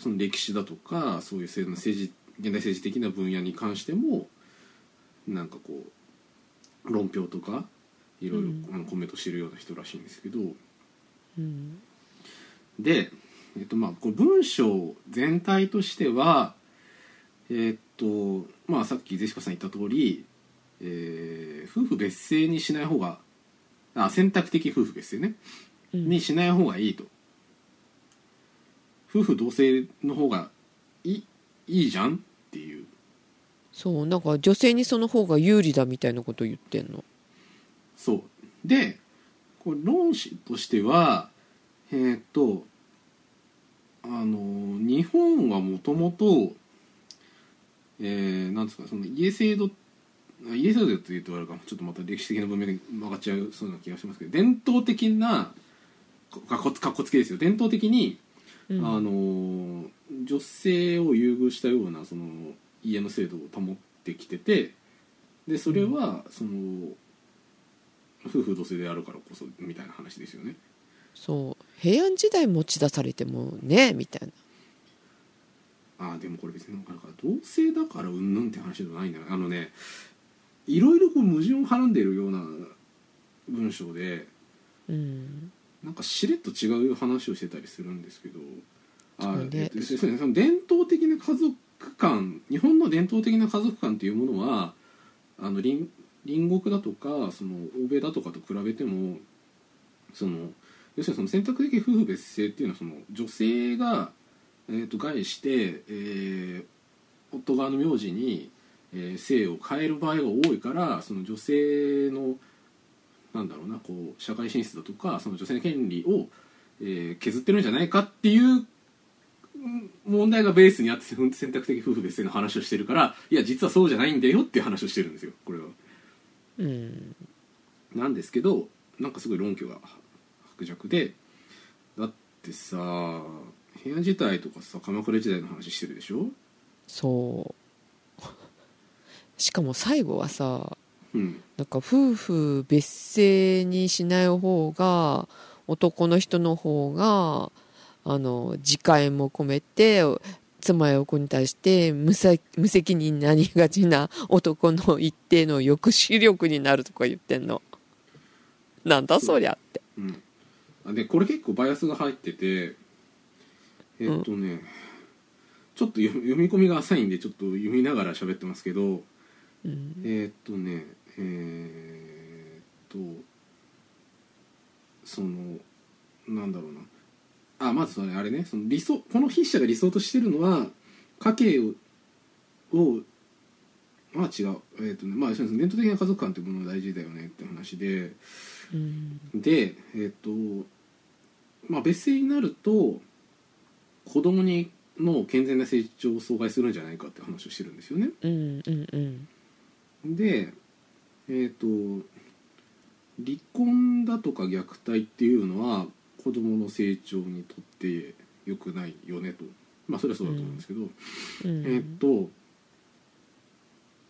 その歴史だとかそういう現代政治的な分野に関しても。なんかこう論評とかいろいろコメントしてるような人らしいんですけど、うん、で、まあこう文章全体としてはまあさっきジェシカさん言った通り、夫婦別姓にしない方が選択的夫婦別姓ね、うん、にしない方がいいと夫婦同姓の方がいいじゃんっていうそうなんか女性にその方が有利だみたいなことを言ってんの。そうでこれ論旨としては日本はもともとなんですかその家制度って言うとあれかちょっとまた歴史的な文明に曲がっちゃうそうな気がしますけど伝統的なかっこつけですよ伝統的に、うん、女性を優遇したようなその家の制度を保ってきててでそれはその、うん、夫婦同姓であるからこそみたいな話ですよねそう平安時代持ち出されてもねみたいなあでもこれ別になんか同姓だからうんぬんって話じゃないんだよあのねいろいろこう矛盾をはらんでいるような文章で、うん、なんかしれっと違う話をしてたりするんですけどあ伝統的な家族日本の伝統的な家族観というものは隣国だとかその欧米だとかと比べてもその要するにその選択的夫婦別姓っていうのはその女性が、外して、夫側の名字に、姓を変える場合が多いからその女性のなんだろうなこう社会進出だとかその女性の権利を、削ってるんじゃないかっていう問題がベースにあって選択的夫婦別姓の話をしてるからいや実はそうじゃないんだよっていう話をしてるんですよこれは、うん、なんですけどなんかすごい論拠が薄弱でだってさ平安時代とかさ鎌倉時代の話してるでしょそうしかも最後はさ、うん、なんか夫婦別姓にしない方が男の人の方が自戒も込めて妻や子に対して無責任になりがちな男の一定の抑止力になるとか言ってんのなんだそりゃって、うん、でこれ結構バイアスが入っててうん、ちょっと読み込みが浅いんでちょっと読みながら喋ってますけど、うん、そのなんだろうなあまずそれあれねその理想この筆者が理想としてるのは家計をまあ違うまあ伝統的な家族観っていうものが大事だよねって話で、うん、でまあ別姓になると子供にの健全な成長を阻害するんじゃないかって話をしてるんですよね。うんうんうん、で離婚だとか虐待っていうのは子どもの成長にとって良くないよねと、まあそれはそうだと思うんですけど、う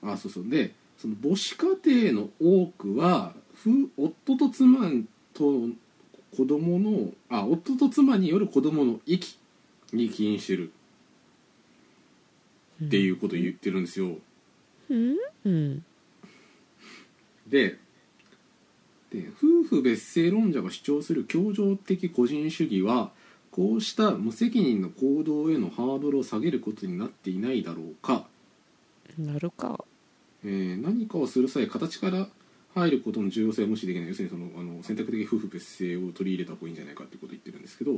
ん、あ、そうそう、でその母子家庭の多くは夫と妻と子供の夫と妻による子供の遺棄に起因してるっていうことを言ってるんですよ。うんうん、で夫婦別姓論者が主張する協調的個人主義はこうした無責任の行動へのハードルを下げることになっていないだろうか。なるか。何かをする際形から入ることの重要性は無視できない、要するに選択的夫婦別姓を取り入れた方がいいんじゃないかってことを言ってるんですけど、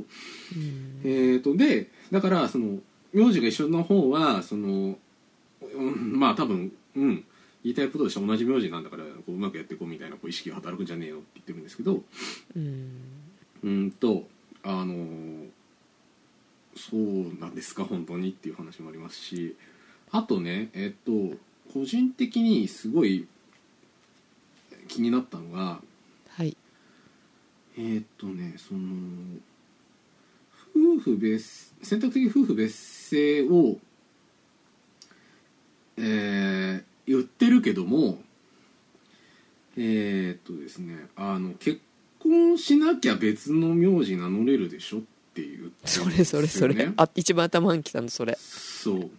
でだからその名字が一緒の方はその、まあ多分、言いたいこととしては同じ名字なんだからこううまくやっていこうみたいなこう意識が働くんじゃねえよって言ってるんですけど、そうなんですか本当にっていう話もありますし、あとね個人的にすごい気になったのが、はい、その選択的夫婦別姓を、言ってるけども、ですね、結婚しなきゃ別の名字名乗れるでしょっていう、ね、それあ、一番頭にきたのそれ。そう。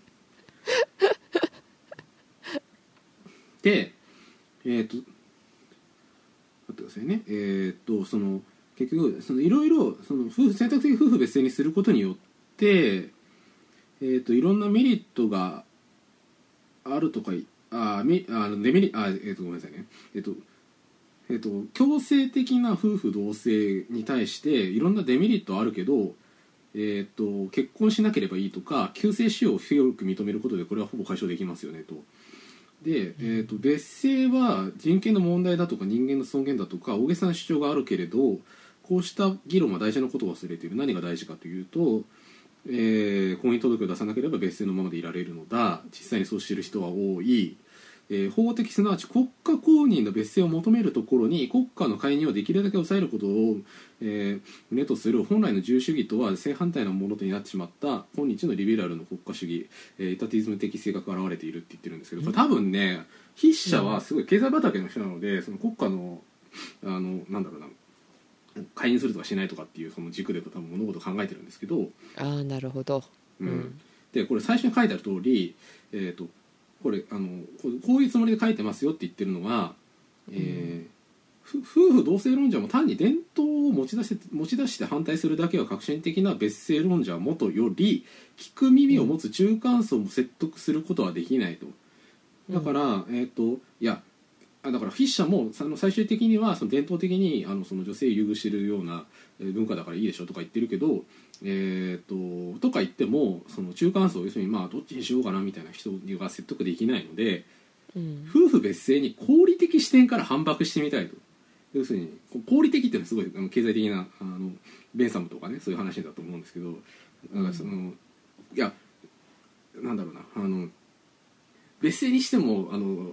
で、その結局いろいろ選択的夫婦別姓にすることによっていろんなメリットがあるとかデメリットごめんなさいね強制的な夫婦同姓に対していろんなデメリットあるけど結婚しなければいいとか旧姓使用を広く認めることでこれはほぼ解消できますよねと。で別姓は人権の問題だとか人間の尊厳だとか大げさな主張があるけれどこうした議論は大事なことを忘れている。何が大事かというと、婚姻届を出さなければ別姓のままでいられるのだ。実際にそうしている人は多い。法的すなわち国家公認の別姓を求めるところに国家の介入をできるだけ抑えることを、旨とする本来の自由主義とは正反対なものとなってしまった今日のリベラルの国家主義、エタティズム的性格が現れているって言ってるんですけど、これ多分ね筆者はすごい経済畑の人なのでその国家のなんだろうな介入するとかしないとかっていうその軸で多分物事を考えてるんですけど、なるほど、でこれ最初に書いてある通りこれこういうつもりで書いてますよって言ってるのは、夫婦同姓論者も単に伝統を持ち出して反対するだけは革新的な別姓論者はもとより聞く耳を持つ中間層も説得することはできないと。だから、だから筆者も最終的にはその伝統的にその女性を優遇してるような文化だからいいでしょとか言ってるけど、とか言ってもその中間層要するにまあどっちにしようかなみたいな人が説得できないので、夫婦別姓に合理的視点から反駁してみたいと。要するに合理的っていうのはすごい経済的なベンサムとかねそういう話だと思うんですけど、なんかいやなんだろうな別姓にしても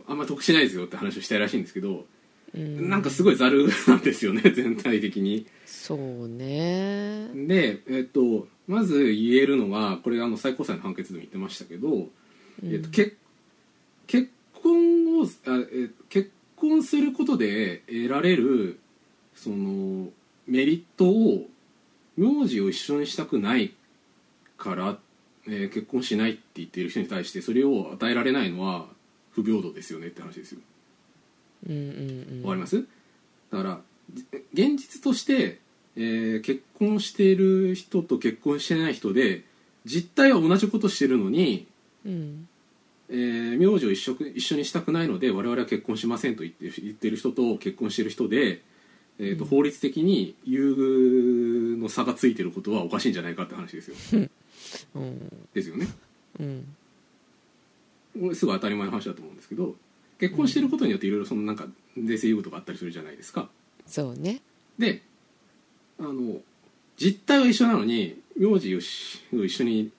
あんま得しないですよって話をしたいらしいんですけど、なんかすごいざるなんですよね全体的に。そうね。で、まず言えるのはこれ最高裁の判決でも言ってましたけど、結婚することで得られるそのメリットを名字を一緒にしたくないから結婚しないって言っている人に対してそれを与えられないのは不平等ですよねって話ですよ。わかります？だから現実として、結婚している人と結婚してない人で実態は同じことしてるのに、名字を一緒にしたくないので我々は結婚しませんと言ってる人と結婚してる人で、法律的に優遇の差がついてることはおかしいんじゃないかって話ですよ。ですよね。これすごい当たり前の話だと思うんですけど、結婚してることによっていろいろそのなんか税制優遇とかあったりするじゃないですか。そうね。で、実態は一緒なのに名字を一緒に、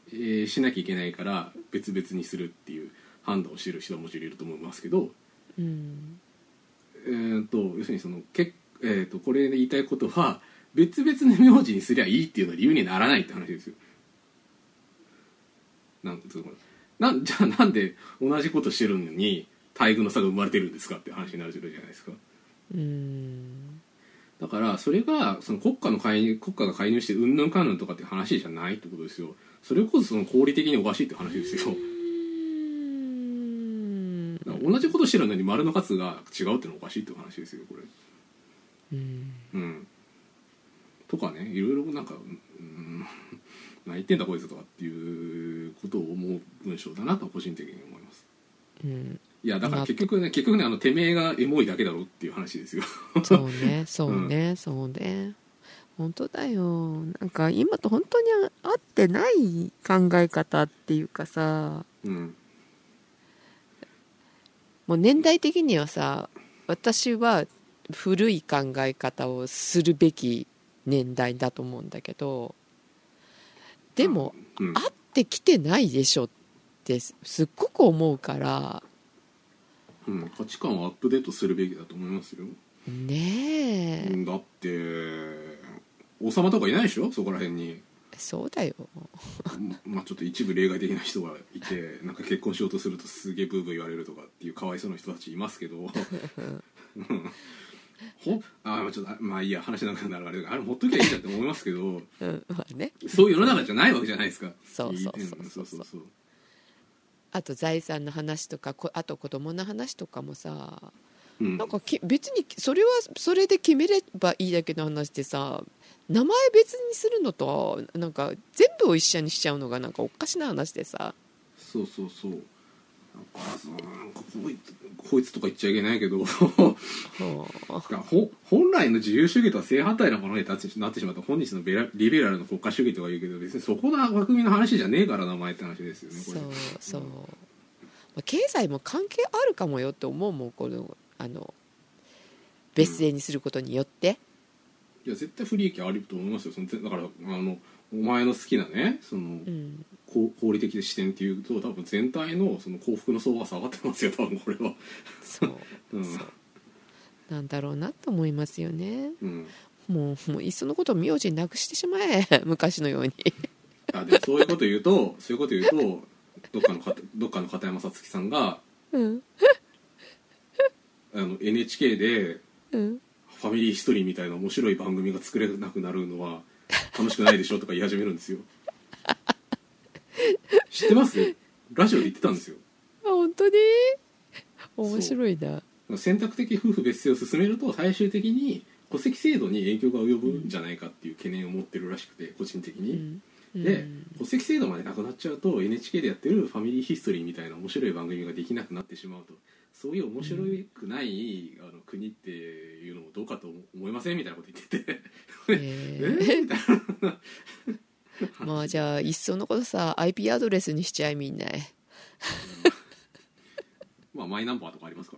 しなきゃいけないから別々にするっていう判断をしてる人はもちろんいると思いますけど、要するにこれで言いたいことは別々の名字にすりゃいいっていうのは理由にならないって話ですよ。じゃあなんで同じことしてるのに待遇の差が生まれてるんですかって話になるじゃないですか。だからそれがその国家が介入してうんぬんかんぬんとかって話じゃないってことですよ。それこそ、その合理的におかしいって話ですよ。同じことしてるのに丸の数が違うってのはおかしいって話ですよこれ。とかね、いろいろなんか何言ってんだこいつとかっていうことを思う文章だなと個人的に思います。いやだから結局ねてめえがエモいだけだろっていう話ですよ。そうね。本当だよ。なんか今と本当に合ってない考え方っていうかさ。もう年代的にはさ、私は古い考え方をするべき年代だと思うんだけど、でも、合ってきてないでしょってすっごく思うから、価値観をアップデートするべきだと思いますよ。ねえ。だって王様とかいないでしょそこら辺に。そうだよまあちょっと一部例外的な人がいて、なんか結婚しようとするとすげえブーブー言われるとかっていうかわいそうな人たちいますけどいいや、話なくなるから、あれほっときゃいいじゃんって思いますけど、そういう世の中じゃないわけじゃないですか。そう。あと財産の話とか、あと子供の話とかもさ、なんか別にそれはそれで決めればいいだけの話でさ、名前別にするのとなんか全部を一緒にしちゃうのがなんかおかしな話でさ。そうこいつとか言っちゃいけないけど本来の自由主義とは正反対なものになってしまった、本日のリベラルの国家主義とか言うけど、別にそこの枠組みの話じゃねえから名前って話ですよねこれ。そう、経済も関係あるかもよって思うもん、この別姓にすることによって、いや絶対不利益あると思いますよ。だからお前の好きなね、合理的な視点っていうと、多分全体 その幸福の相場は下がってますよ多分これは。そうなんだろうなと思いますよね。もういっそのこと名字なくしてしまえ昔のようにでもそういうこと言うとどっかの片山さつきさんが、NHK でファミリーヒストリーみたいな面白い番組が作れなくなるのは楽しくないでしょとか言い始めるんですよ知ってます？ラジオで言ってたんですよ。本当に面白いな。選択的夫婦別姓を進めると最終的に戸籍制度に影響が及ぶんじゃないかっていう懸念を持ってるらしくて、個人的に、で戸籍制度までなくなっちゃうと NHK でやってるファミリーヒストリーみたいな面白い番組ができなくなってしまうと、そういう面白くない国っていうのもどうかと思いませんみたいなこと言っててみたいなまあじゃあいっそのことさ IP アドレスにしちゃいみんなまあマイナンバーとかありますか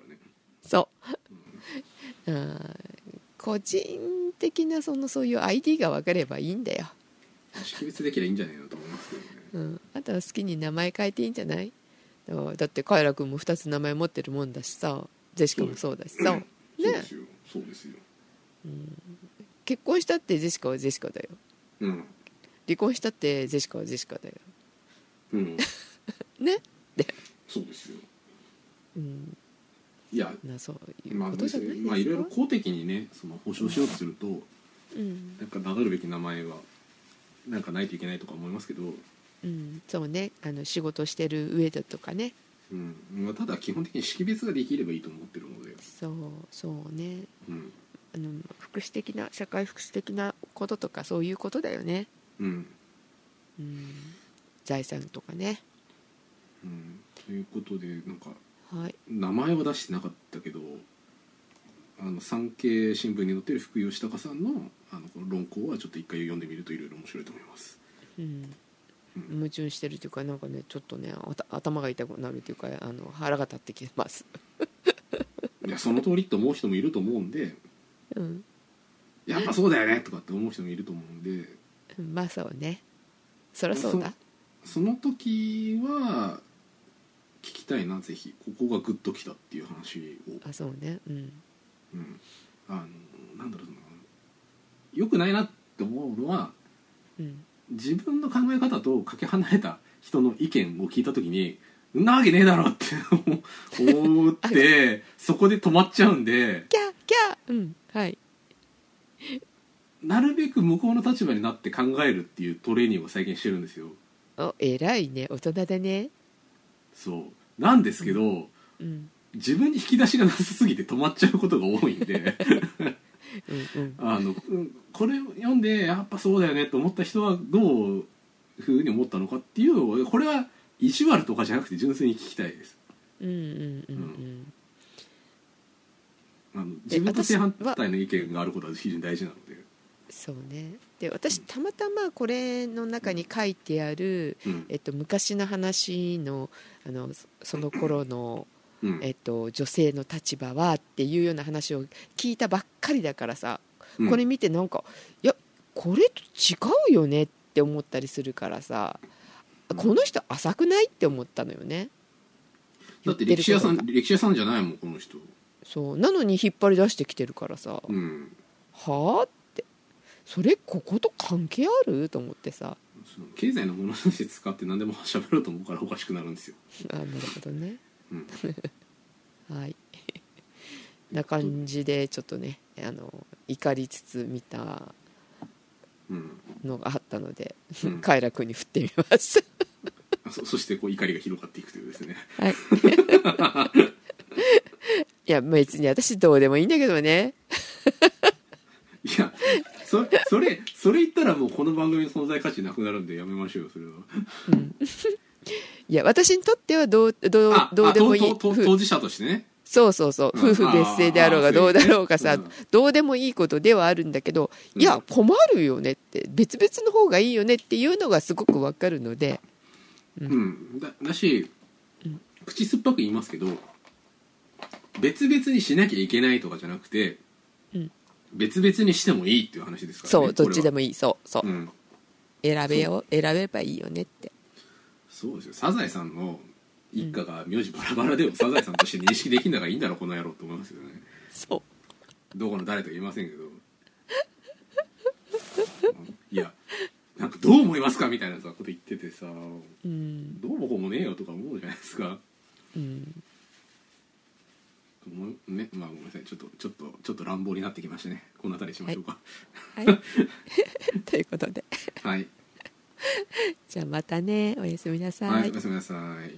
らね。個人的なそういう ID が分かればいいんだよ。識別できればいいんじゃないのと思いますけどね。あとは好きに名前変えていいんじゃない？だってカイラ君も2つ名前持ってるもんだしさ、ジェシカもそうだしさ、そうですよ、結婚したってジェシカはジェシカだよ、離婚したってジェシカはジェシカだよ、ねでそうですよ、いやそういうことじゃないですか。いろいろ公的にね保障しようとすると、なんか名乗るべき名前はなんかないといけないとか思いますけど、そうね、仕事してる上だとかね、ただ基本的に識別ができればいいと思ってるので、そうね、福祉的な社会福祉的なこととかそういうことだよね。財産とかね、ということでなんか、名前は出してなかったけど産経新聞に載ってる福井吉高さん のこの論考はちょっと一回読んでみるといろいろ面白いと思います。矛盾してるというか、なんかねちょっとね頭が痛くなるというか腹が立ってきますいやその通りって思う人もいると思うんで、やっぱそうだよねとかって思う人もいると思うんで、まあそうね、そりゃそうだ。その時は聞きたいな、ぜひここがグッときたっていう話を。そうね、なんだろうな、良くないなって思うのは、うん、自分の考え方とかけ離れた人の意見を聞いた時にんなわけねえだろって思ってそこで止まっちゃうんでキャーキャー、うん、はい、なるべく向こうの立場になって考えるっていうトレーニングを最近してるんですよ。お、偉いね、大人だね。そうなんですけど、うんうん、自分に引き出しがなさすぎて止まっちゃうことが多いんでうん、うん、これ読んでやっぱそうだよねと思った人はどういうふうに思ったのかっていう、これは意地悪とかじゃなくて純粋に聞きたいです。うんうんうんうん。自分と正反対の意見があることは非常に大事なので。そうね。で、私たまたまこれの中に書いてある、うん、昔の話の、その頃の、うん、女性の立場はっていうような話を聞いたばっかりだからさ、うん、これ見てなんかいやこれと違うよねって思ったりするからさ。この人浅くないって思ったのよね。だって歴史屋さんじゃないもんこの人。そうなのに引っ張り出してきてるからさ、うん、はあってそれここと関係あると思ってさ。経済のものとして使って何でもしゃべろうと思うからおかしくなるんですよ。あ、なるほどね、うん、はいな感じでちょっとね怒りつつ見たのがあったので、うん、快楽に振ってみましたそしてこう怒りが広がっていくというですね、はい、いや別に私どうでもいいんだけどねいやそれ言ったらもうこの番組の存在価値なくなるんでやめましょうよそれは、うん、いや私にとってはどうでもいい当事者としてね。そうそうそう、夫婦別姓であろうがどうだろうがさ、どうでもいいことではあるんだけど、いや困るよねって別々の方がいいよねっていうのがすごくわかるので、うん、うん、だし、うん、口酸っぱく言いますけど別々にしなきゃいけないとかじゃなくて、うん、別々にしてもいいっていう話ですからね。そうどっちでもいい、そうそう、うん、選べばいいよねって。そうですよ。サザエさんの一家が名字バラバラでもサザエさんとして認識できんだからいいんだろうこの野郎と思いますよね。そうどこの誰とは言いませんけどいやなんかどう思いますかみたいなさこと言っててさ、うん、どうもこうもねえよとか思うじゃないですか、うんね、まあごめんなさいちょっと乱暴になってきましたね。この辺りしましょうか、はいはい、ということではいじゃあまたね、おやすみなさい。はい、おやすみなさい。